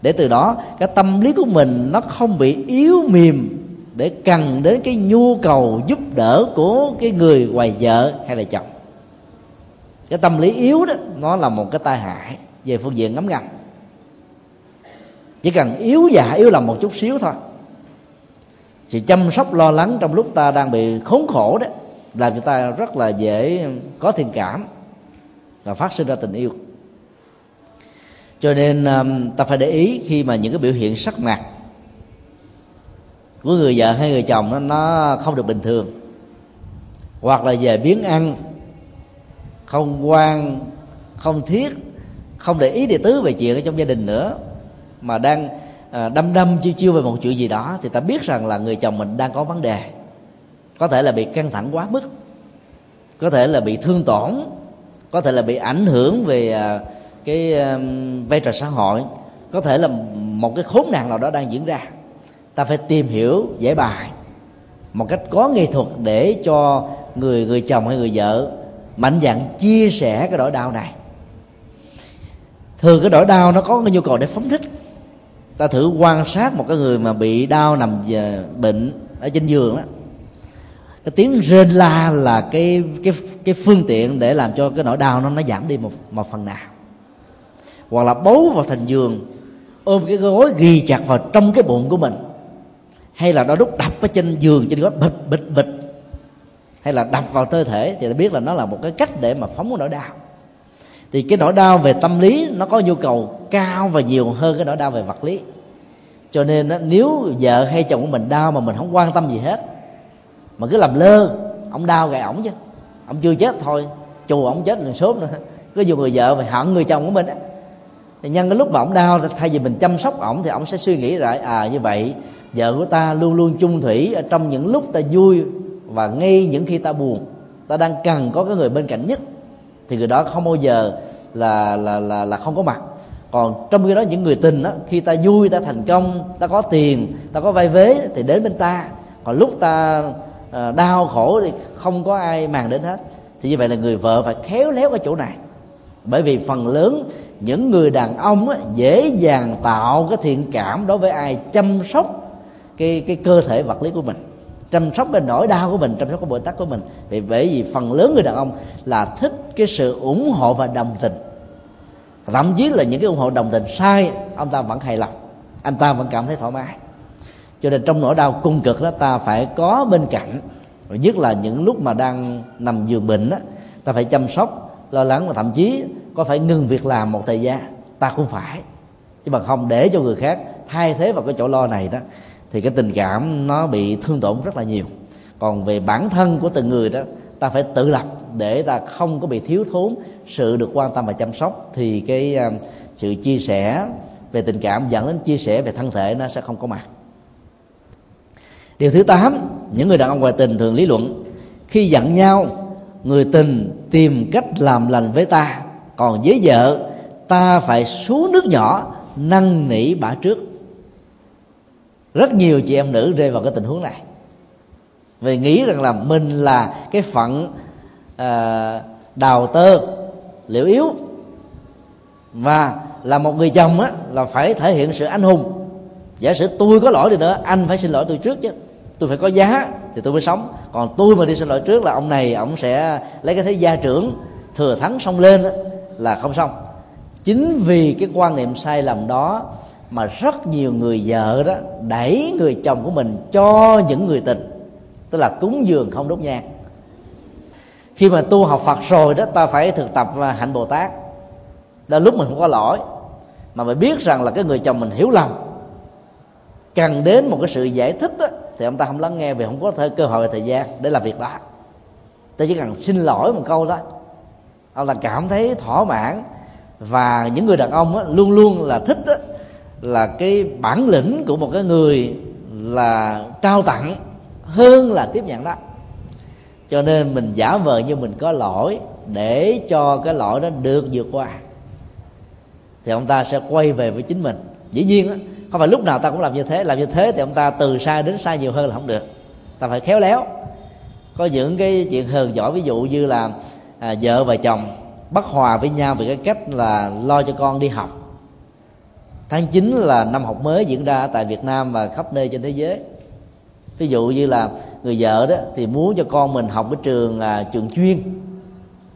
để từ đó cái tâm lý của mình nó không bị yếu mềm để cần đến cái nhu cầu giúp đỡ của cái người ngoài vợ hay là chồng. Cái tâm lý yếu đó nó là một cái tai hại về phương diện ngấm ngầm. Chỉ cần yếu dạ yếu lòng một chút xíu thôi, sự chăm sóc lo lắng trong lúc ta đang bị khốn khổ đó, làm cho ta rất là dễ có thiện cảm và phát sinh ra tình yêu. Cho nên ta phải để ý khi mà những cái biểu hiện sắc mặt của người vợ hay người chồng đó, nó không được bình thường, hoặc là về biếng ăn, không quan, không thiết, không để ý địa tứ về chuyện ở trong gia đình nữa, mà đang đăm đăm chiêu chiêu về một chuyện gì đó, thì ta biết rằng là người chồng mình đang có vấn đề. Có thể là bị căng thẳng quá mức, có thể là bị thương tổn, có thể là bị ảnh hưởng về cái vai trò xã hội, có thể là một cái khốn nạn nào đó đang diễn ra. Ta phải tìm hiểu giải bài một cách có nghệ thuật để cho người người chồng hay người vợ mạnh dạn chia sẻ cái nỗi đau này. Thường cái nỗi đau nó có cái nhu cầu để phóng thích. Ta thử quan sát một cái người mà bị đau nằm bệnh ở trên giường đó, cái tiếng rên la là cái cái cái phương tiện để làm cho cái nỗi đau nó nó giảm đi một một phần nào. Hoặc là bấu vào thành giường, ôm cái gối ghi chặt vào trong cái bụng của mình, hay là đôi lúc đập ở trên giường, trên gối bịch bịch bịch, hay là đập vào cơ thể, thì ta biết là nó là một cái cách để mà phóng cái nỗi đau. Thì cái nỗi đau về tâm lý nó có nhu cầu cao và nhiều hơn cái nỗi đau về vật lý. Cho nên đó, nếu vợ hay chồng của mình đau mà mình không quan tâm gì hết, mà cứ làm lơ, ông đau gài ổng chứ, ông chưa chết thôi, chù ổng chết lần sớm nữa. Cứ dù người vợ phải hận người chồng của mình á, thì nhân cái lúc mà ổng đau, thay vì mình chăm sóc ổng thì ổng sẽ suy nghĩ lại, à như vậy vợ của ta luôn luôn chung thủy ở trong những lúc ta vui và ngay những khi ta buồn. Ta đang cần có cái người bên cạnh nhất, thì người đó không bao giờ là là là, là không có mặt. Còn trong khi đó những người tình á, khi ta vui, ta thành công, ta có tiền, ta có vai vế thì đến bên ta. Còn lúc ta đau khổ thì không có ai màng đến hết. Thì như vậy là người vợ phải khéo léo ở chỗ này, bởi vì phần lớn những người đàn ông á, dễ dàng tạo cái thiện cảm đối với ai chăm sóc cái cái cơ thể vật lý của mình, chăm sóc cái nỗi đau của mình, chăm sóc cái bội tắc của mình. Vì bởi vì phần lớn người đàn ông là thích cái sự ủng hộ và đồng tình, thậm chí là những cái ủng hộ đồng tình sai, ông ta vẫn hài lòng, anh ta vẫn cảm thấy thoải mái. Cho nên trong nỗi đau cung cực đó, ta phải có bên cạnh, nhất là những lúc mà đang nằm giường bệnh đó, ta phải chăm sóc, lo lắng, và thậm chí có phải ngừng việc làm một thời gian, ta cũng phải, chứ mà không để cho người khác thay thế vào cái chỗ lo này đó, thì cái tình cảm nó bị thương tổn rất là nhiều. Còn về bản thân của từng người đó, ta phải tự lập để ta không có bị thiếu thốn sự được quan tâm và chăm sóc, thì cái sự chia sẻ về tình cảm dẫn đến chia sẻ về thân thể nó sẽ không có mặt. Điều thứ tám, những người đàn ông ngoại tình thường lý luận: khi giận nhau, người tình tìm cách làm lành với ta, còn với vợ ta phải xuống nước nhỏ, năn nỉ bả trước. Rất nhiều chị em nữ rơi vào cái tình huống này, vì nghĩ rằng là mình là cái phận à, đào tơ liễu yếu, và là một người chồng á, là phải thể hiện sự anh hùng. Giả sử tôi có lỗi đi nữa, anh phải xin lỗi tôi trước chứ, tôi phải có giá thì tôi mới sống. Còn tôi mà đi xin lỗi trước là ông này ông sẽ lấy cái thế gia trưởng thừa thắng xông lên đó, là không xong. Chính vì cái quan niệm sai lầm đó mà rất nhiều người vợ đó đẩy người chồng của mình cho những người tình, tức là cúng dường không đốt nhang. Khi mà tu học Phật rồi đó, ta phải thực tập hạnh Bồ Tát. Đó, lúc mình không có lỗi mà phải biết rằng là cái người chồng mình hiểu lầm, cần đến một cái sự giải thích đó, thì ông ta không lắng nghe vì không có thể cơ hội và thời gian để làm việc đó. Ta chỉ cần xin lỗi một câu đó, ông ta cảm thấy thỏa mãn. Và những người đàn ông đó, luôn luôn là thích đó, là cái bản lĩnh của một cái người là trao tặng hơn là tiếp nhận đó. Cho nên mình giả vờ như mình có lỗi để cho cái lỗi đó được vượt qua, thì ông ta sẽ quay về với chính mình. Dĩ nhiên đó, không phải lúc nào ta cũng làm như thế. Làm như thế thì ông ta từ sai đến sai nhiều hơn là không được. Ta phải khéo léo. Có những cái chuyện hờn giỏi, ví dụ như là à, vợ và chồng bất hòa với nhau về cái cách là lo cho con đi học. Tháng chín là năm học mới diễn ra tại Việt Nam và khắp nơi trên thế giới. Ví dụ như là người vợ đó thì muốn cho con mình học ở trường à, trường chuyên.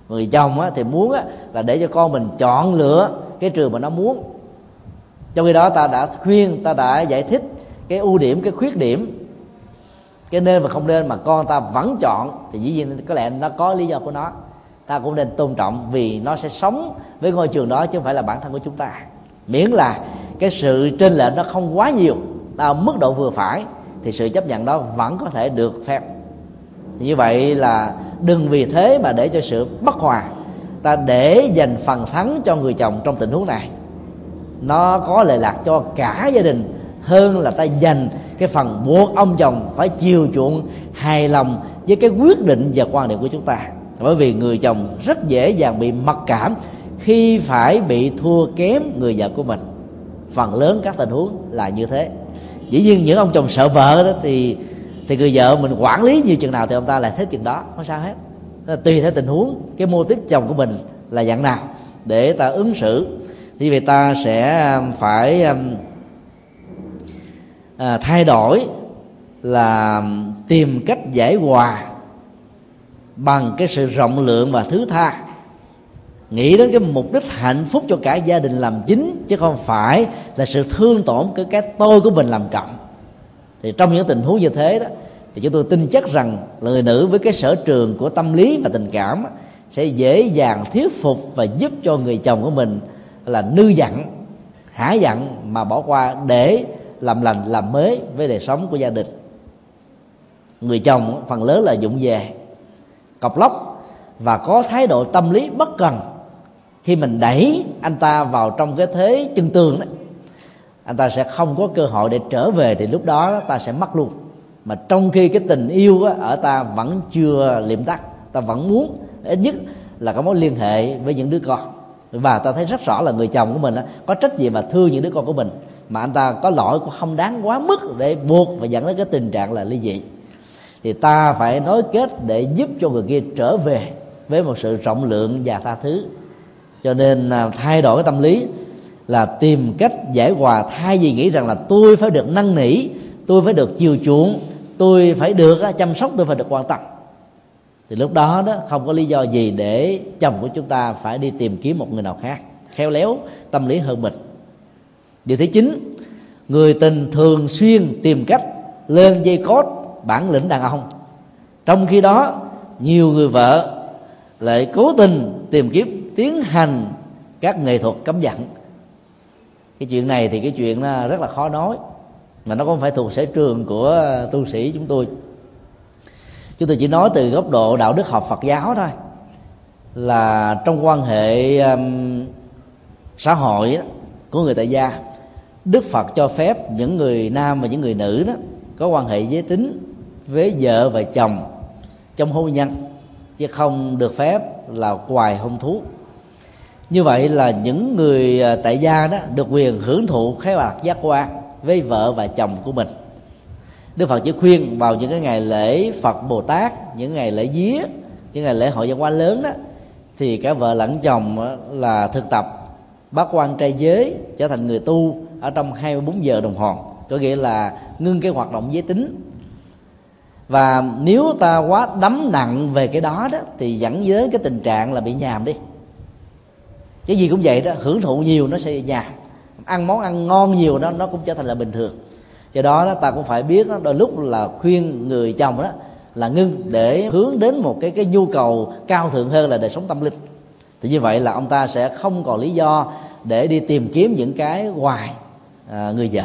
Người chồng á, thì muốn á, là để cho con mình chọn lựa cái trường mà nó muốn. Trong khi đó ta đã khuyên, ta đã giải thích cái ưu điểm, cái khuyết điểm, cái nên và không nên, mà con ta vẫn chọn, thì dĩ nhiên có lẽ nó có lý do của nó. Ta cũng nên tôn trọng, vì nó sẽ sống với ngôi trường đó chứ không phải là bản thân của chúng ta. Miễn là cái sự chênh lệch nó không quá nhiều, ở mức độ vừa phải, thì sự chấp nhận đó vẫn có thể được phép. Như vậy là đừng vì thế mà để cho sự bất hòa. Ta để dành phần thắng cho người chồng trong tình huống này, nó có lợi lạc cho cả gia đình hơn là ta dành cái phần buộc ông chồng phải chiều chuộng, hài lòng với cái quyết định và quan điểm của chúng ta. Bởi vì người chồng rất dễ dàng bị mặc cảm khi phải bị thua kém người vợ của mình. Phần lớn các tình huống là như thế. Dĩ nhiên những ông chồng sợ vợ đó thì thì người vợ mình quản lý nhiều chừng nào thì ông ta lại thế chừng đó, không sao hết. Tùy theo tình huống, cái mô típ chồng của mình là dạng nào để ta ứng xử. Thì vậy ta sẽ phải à, thay đổi là tìm cách giải hòa bằng cái sự rộng lượng và thứ tha. Nghĩ đến cái mục đích hạnh phúc cho cả gia đình làm chính, chứ không phải là sự thương tổn cái cái tôi của mình làm trọng. Thì trong những tình huống như thế đó, thì chúng tôi tin chắc rằng là người nữ với cái sở trường của tâm lý và tình cảm sẽ dễ dàng thuyết phục và giúp cho người chồng của mình là nư dặn, hả dặn mà bỏ qua để làm lành, làm mới với đời sống của gia đình. Người chồng phần lớn là vụng về, cọc lóc và có thái độ tâm lý bất cần. Khi mình đẩy anh ta vào trong cái thế chân tường đó, anh ta sẽ không có cơ hội để trở về, thì lúc đó ta sẽ mất luôn. Mà trong khi cái tình yêu ở ta vẫn chưa liệm tắt, ta vẫn muốn ít nhất là có mối liên hệ với những đứa con. Và ta thấy rất rõ là người chồng của mình có trách nhiệm và thương những đứa con của mình, mà anh ta có lỗi cũng không đáng quá mức để buộc và dẫn đến cái tình trạng là ly dị. Thì ta phải nối kết để giúp cho người kia trở về với một sự rộng lượng và tha thứ. Cho nên thay đổi cái tâm lý là tìm cách giải hòa, thay vì nghĩ rằng là tôi phải được năn nỉ, tôi phải được chiều chuộng, tôi phải được chăm sóc, tôi phải được quan tâm. Thì lúc đó đó không có lý do gì để chồng của chúng ta phải đi tìm kiếm một người nào khác khéo léo, tâm lý hơn mình. Điều thứ chín, người tình thường xuyên tìm cách lên dây cót bản lĩnh đàn ông. Trong khi đó, nhiều người vợ lại cố tình tìm kiếm tiến hành các nghệ thuật cấm dặn. Cái chuyện này thì cái chuyện rất là khó nói, mà nó không phải thuộc sở trường của tu sĩ chúng tôi. Chúng tôi chỉ nói từ góc độ đạo đức học Phật giáo thôi, là trong quan hệ um, xã hội đó, của người tại gia, Đức Phật cho phép những người nam và những người nữ đó có quan hệ giới tính với vợ và chồng trong hôn nhân, chứ không được phép là quài hôn thú. Như vậy là những người tại gia đó được quyền hưởng thụ khoái lạc giác quan với vợ và chồng của mình. Đức Phật chỉ khuyên vào những cái ngày lễ Phật Bồ Tát, những ngày lễ vía, những ngày lễ hội văn hóa lớn đó, thì cả vợ lẫn chồng là thực tập bát quan trai giới, trở thành người tu ở trong hai mươi bốn giờ đồng hồ, có nghĩa là ngưng cái hoạt động giới tính. Và nếu ta quá đắm nặng về cái đó đó thì dẫn đến cái tình trạng là bị nhàm đi. Cái gì cũng vậy đó, hưởng thụ nhiều nó sẽ nhàm, ăn món ăn ngon nhiều đó nó cũng trở thành là bình thường. Do đó, đó ta cũng phải biết đó, đôi lúc là khuyên người chồng đó là ngưng để hướng đến một cái cái nhu cầu cao thượng hơn là đời sống tâm linh. Thì như vậy là ông ta sẽ không còn lý do để đi tìm kiếm những cái hoài à, người vợ.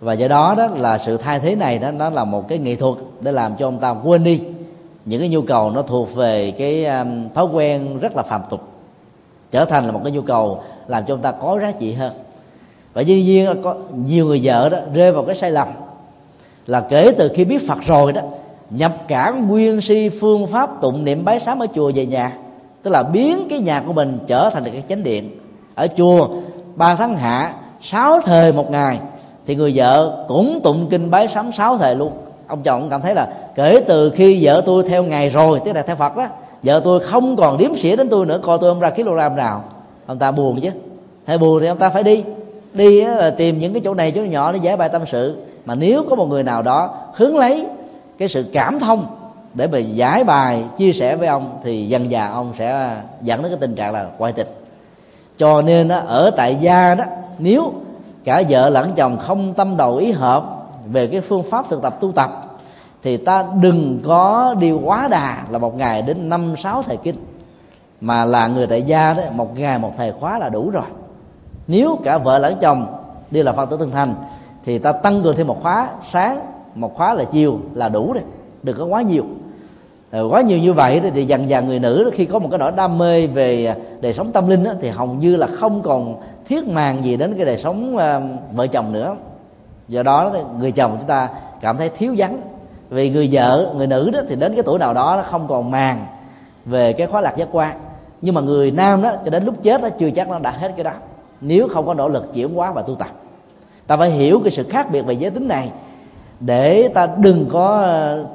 Và do đó đó là sự thay thế này đó, nó là một cái nghệ thuật để làm cho ông ta quên đi những cái nhu cầu nó thuộc về cái um, thói quen rất là phàm tục, trở thành là một cái nhu cầu làm cho ông ta có giá trị hơn. Và dĩ nhiên có nhiều người vợ đó rơi vào cái sai lầm là kể từ khi biết Phật rồi đó, nhập cản nguyên si phương pháp tụng niệm bái sám ở chùa về nhà, tức là biến cái nhà của mình trở thành cái chánh điện. Ở chùa ba tháng hạ sáu thời một ngày thì người vợ cũng tụng kinh bái sám sáu thời luôn. Ông chồng cảm thấy là kể từ khi vợ tôi theo ngày rồi, tức là theo Phật đó, vợ tôi không còn đếm xỉa đến tôi nữa, coi tôi không ra kg nào. Ông ta buồn chứ, hay buồn thì ông ta phải đi đi là tìm những cái chỗ này chỗ nhỏ để giải bài tâm sự. Mà nếu có một người nào đó hướng lấy cái sự cảm thông để mà giải bài chia sẻ với ông thì dần dà ông sẽ dẫn đến cái tình trạng là ngoại tình. Cho nên ở tại gia đó, nếu cả vợ lẫn chồng không tâm đầu ý hợp về cái phương pháp thực tập tu tập thì ta đừng có đi quá đà là một ngày đến năm sáu thời kinh, mà là người tại gia đó một ngày một thời khóa là đủ rồi. Nếu cả vợ lẫn chồng đều là Phật tử thân thành thì ta tăng cường thêm một khóa sáng, một khóa là chiều là đủ rồi, đừng có quá nhiều. Quá nhiều như vậy thì dần dần người nữ khi có một cái nỗi đam mê về đời sống tâm linh thì hầu như là không còn thiết màng gì đến cái đời sống vợ chồng nữa. Do đó người chồng chúng ta cảm thấy thiếu vắng, vì người vợ, người nữ đó thì đến cái tuổi nào đó nó không còn màng về cái khóa lạc giác quan. Nhưng mà người nam đó cho đến lúc chết đó chưa chắc nó đã hết cái đó, nếu không có nỗ lực chuyển hóa và tu tập. Ta phải hiểu cái sự khác biệt về giới tính này để ta đừng có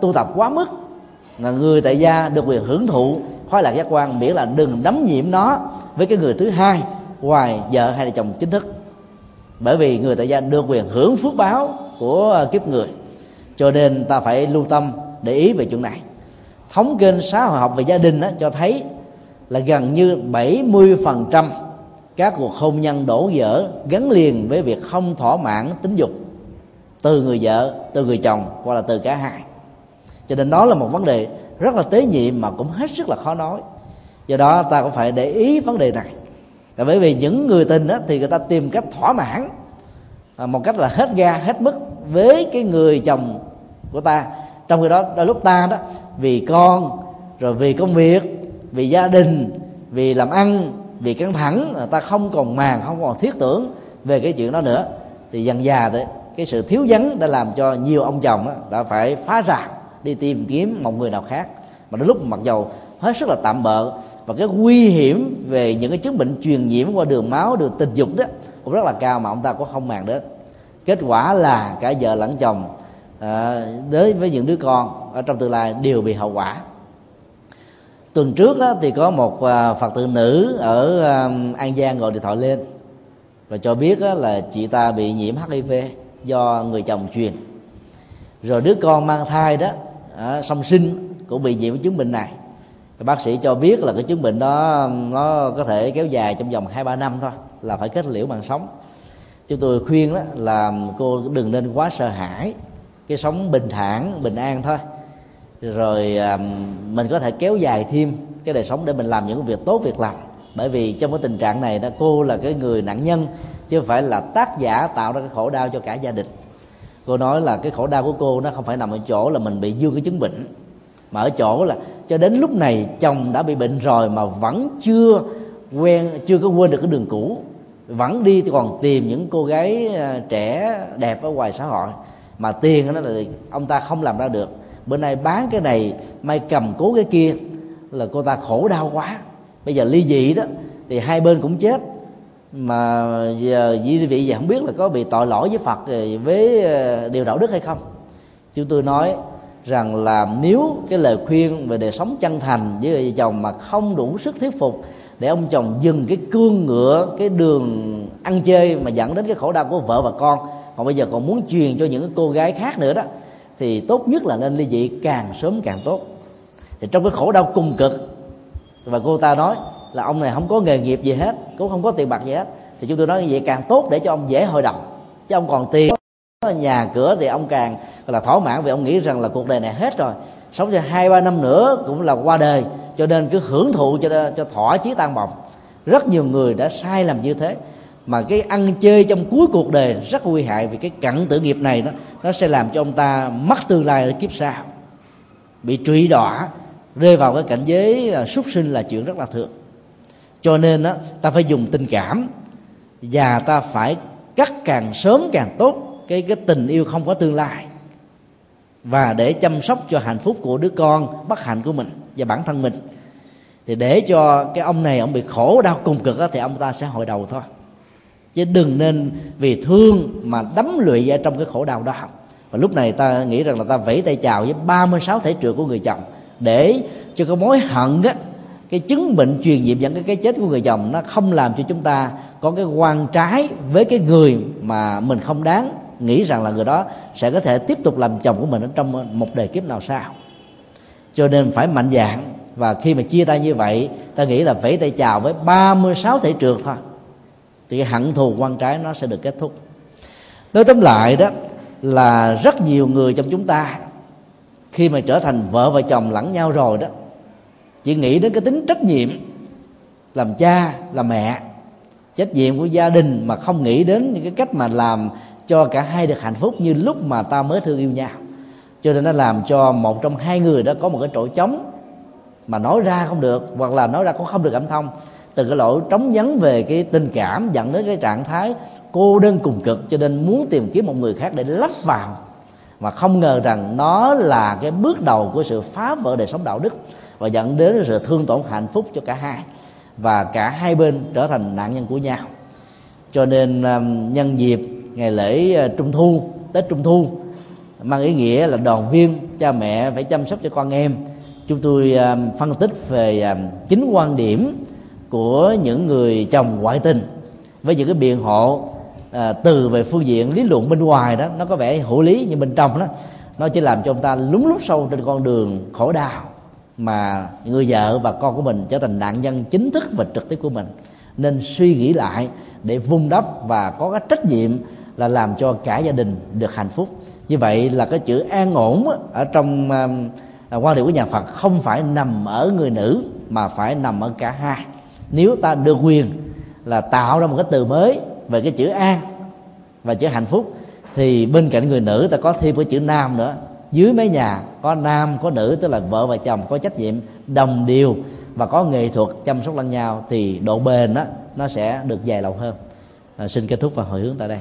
tu tập quá mức. Là người tại gia được quyền hưởng thụ khoái lạc giác quan, miễn là đừng đắm nhiễm nó với cái người thứ hai ngoài vợ hay là chồng chính thức. Bởi vì người tại gia được quyền hưởng phước báo của kiếp người, cho nên ta phải lưu tâm để ý về chuyện này. Thống kê xã hội học về gia đình đó, cho thấy là gần như bảy mươi phần trăm các cuộc hôn nhân đổ vỡ gắn liền với việc không thỏa mãn tính dục từ người vợ, từ người chồng hoặc là từ cả hai. Cho nên đó là một vấn đề rất là tế nhị mà cũng hết sức là khó nói. Do đó ta cũng phải để ý vấn đề này. Tại bởi vì những người tình đó, thì người ta tìm cách thỏa mãn một cách là hết ga, hết mức với cái người chồng của ta. Trong khi đó đôi lúc ta đó vì con, rồi vì công việc, vì gia đình, vì làm ăn, vì căng thẳng, ta không còn màng, không còn thiết tưởng về cái chuyện đó nữa. Thì dần dà đấy, cái sự thiếu vắng đã làm cho nhiều ông chồng đã phải phá rào đi tìm kiếm một người nào khác, mà đến lúc mặc dầu hết sức là tạm bợ. Và cái nguy hiểm về những cái chứng bệnh truyền nhiễm qua đường máu, đường tình dục đó cũng rất là cao mà ông ta cũng không màng đến. Kết quả là cả vợ lẫn chồng à, đối với những đứa con ở trong tương lai đều bị hậu quả. Tuần trước đó, thì có một Phật tử nữ ở An Giang gọi điện thoại lên và cho biết là chị ta bị nhiễm H I V do người chồng truyền. rồi đứa con mang thai đó à, song sinh cũng bị nhiễm chứng bệnh này. Bác sĩ cho biết là cái chứng bệnh đó nó có thể kéo dài trong vòng hai ba năm thôi là phải kết liễu mạng sống. Chúng tôi khuyên đó là cô đừng nên quá sợ hãi, cái sống bình thản bình an thôi, rồi à, mình có thể kéo dài thêm cái đời sống để mình làm những việc tốt việc lành. Bởi vì trong cái tình trạng này đó, cô là cái người nạn nhân chứ không phải là tác giả tạo ra cái khổ đau cho cả gia đình. Cô nói là cái khổ đau của cô nó không phải nằm ở chỗ là mình bị dương cái chứng bệnh, mà ở chỗ là cho đến lúc này chồng đã bị bệnh rồi mà vẫn chưa quen, chưa có quên được cái đường cũ, vẫn đi còn tìm những cô gái trẻ đẹp ở ngoài xã hội, mà tiền đó là ông ta không làm ra được, bữa nay bán cái này mai cầm cố cái kia, là cô ta khổ đau quá. Bây giờ ly dị đó thì hai bên cũng chết, mà giờ quý vị giờ không biết là có bị tội lỗi với Phật với điều đạo đức hay không. Chúng tôi nói rằng là nếu cái lời khuyên về đời sống chân thành với vợ chồng mà không đủ sức thuyết phục để ông chồng dừng cái cương ngựa, cái đường ăn chơi mà dẫn đến cái khổ đau của vợ và con, còn bây giờ còn muốn truyền cho những cô gái khác nữa đó, thì tốt nhất là nên ly dị càng sớm càng tốt. Thì trong cái khổ đau cùng cực, và cô ta nói là ông này không có nghề nghiệp gì hết, cũng không có tiền bạc gì hết, thì chúng tôi nói như vậy càng tốt để cho ông dễ hồi đầu. Chứ ông còn tiền nhà cửa thì ông càng là thỏa mãn, vì ông nghĩ rằng là cuộc đời này hết rồi, sống cho hai ba năm nữa cũng là qua đời, cho nên cứ hưởng thụ cho cho thỏa chí tan bồng. Rất nhiều người đã sai lầm như thế, mà cái ăn chơi trong cuối cuộc đời rất nguy hại, vì cái cặn tử nghiệp này nó nó sẽ làm cho ông ta mất tương lai ở kiếp sau, bị trụy đọa, rơi vào cái cảnh giới súc sinh là chuyện rất là thường. Cho nên đó, ta phải dùng tình cảm, và ta phải cắt càng sớm càng tốt cái cái tình yêu không có tương lai, và để chăm sóc cho hạnh phúc của đứa con bất hạnh của mình và bản thân mình. Thì để cho cái ông này ông bị khổ đau cùng cực đó, thì ông ta sẽ hồi đầu thôi, chứ đừng nên vì thương mà đắm lụy ra trong cái khổ đau đó. Và lúc này ta nghĩ rằng là ta vẫy tay chào với ba mươi sáu thể trượt của người chồng, để cho cái mối hận á, cái chứng bệnh truyền nhiễm dẫn đến cái chết của người chồng, nó không làm cho chúng ta có cái quan trái với cái người mà mình không đáng nghĩ rằng là người đó sẽ có thể tiếp tục làm chồng của mình trong một đời kiếp nào sau. Cho nên phải mạnh dạn, và khi mà chia tay như vậy, ta nghĩ là vẫy tay chào với ba mươi sáu thể trượt thôi, thì hận thù quan trái nó sẽ được kết thúc. Nói tóm lại đó là rất nhiều người trong chúng ta khi mà trở thành vợ và chồng lẫn nhau rồi đó, chỉ nghĩ đến cái tính trách nhiệm làm cha làm mẹ, trách nhiệm của gia đình, mà không nghĩ đến những cái cách mà làm cho cả hai được hạnh phúc như lúc mà ta mới thương yêu nhau. Cho nên nó làm cho một trong hai người đó có một cái chỗ trống mà nói ra không được, hoặc là nói ra cũng không được cảm thông, từ cái lỗi trống vắng về cái tình cảm dẫn đến cái trạng thái cô đơn cùng cực. Cho nên muốn tìm kiếm một người khác để lấp vào, mà không ngờ rằng nó là cái bước đầu của sự phá vỡ đời sống đạo đức, và dẫn đến sự thương tổn hạnh phúc cho cả hai, và cả hai bên trở thành nạn nhân của nhau. Cho nên nhân dịp ngày lễ Trung Thu, Tết Trung Thu mang ý nghĩa là đoàn viên, cha mẹ phải chăm sóc cho con em, chúng tôi phân tích về chính quan điểm của những người chồng ngoại tình, với những cái biện hộ à, từ về phương diện lý luận bên ngoài đó nó có vẻ hữu lý, nhưng bên trong đó nó chỉ làm cho ông ta lún lút sâu trên con đường khổ đau, mà người vợ và con của mình trở thành nạn nhân chính thức và trực tiếp của mình. Nên suy nghĩ lại để vun đắp và có cái trách nhiệm là làm cho cả gia đình được hạnh phúc. Như vậy là cái chữ an ổn ở trong à, quan điểm của nhà Phật không phải nằm ở người nữ, mà phải nằm ở cả hai. Nếu ta được quyền là tạo ra một cái từ mới về cái chữ an và chữ hạnh phúc, thì bên cạnh người nữ ta có thêm cái chữ nam nữa. Dưới mái nhà có nam có nữ, tức là vợ và chồng có trách nhiệm đồng đều và có nghệ thuật chăm sóc lẫn nhau, thì độ bền đó, nó sẽ được dài lâu hơn. À, xin kết thúc và hồi hướng tại đây.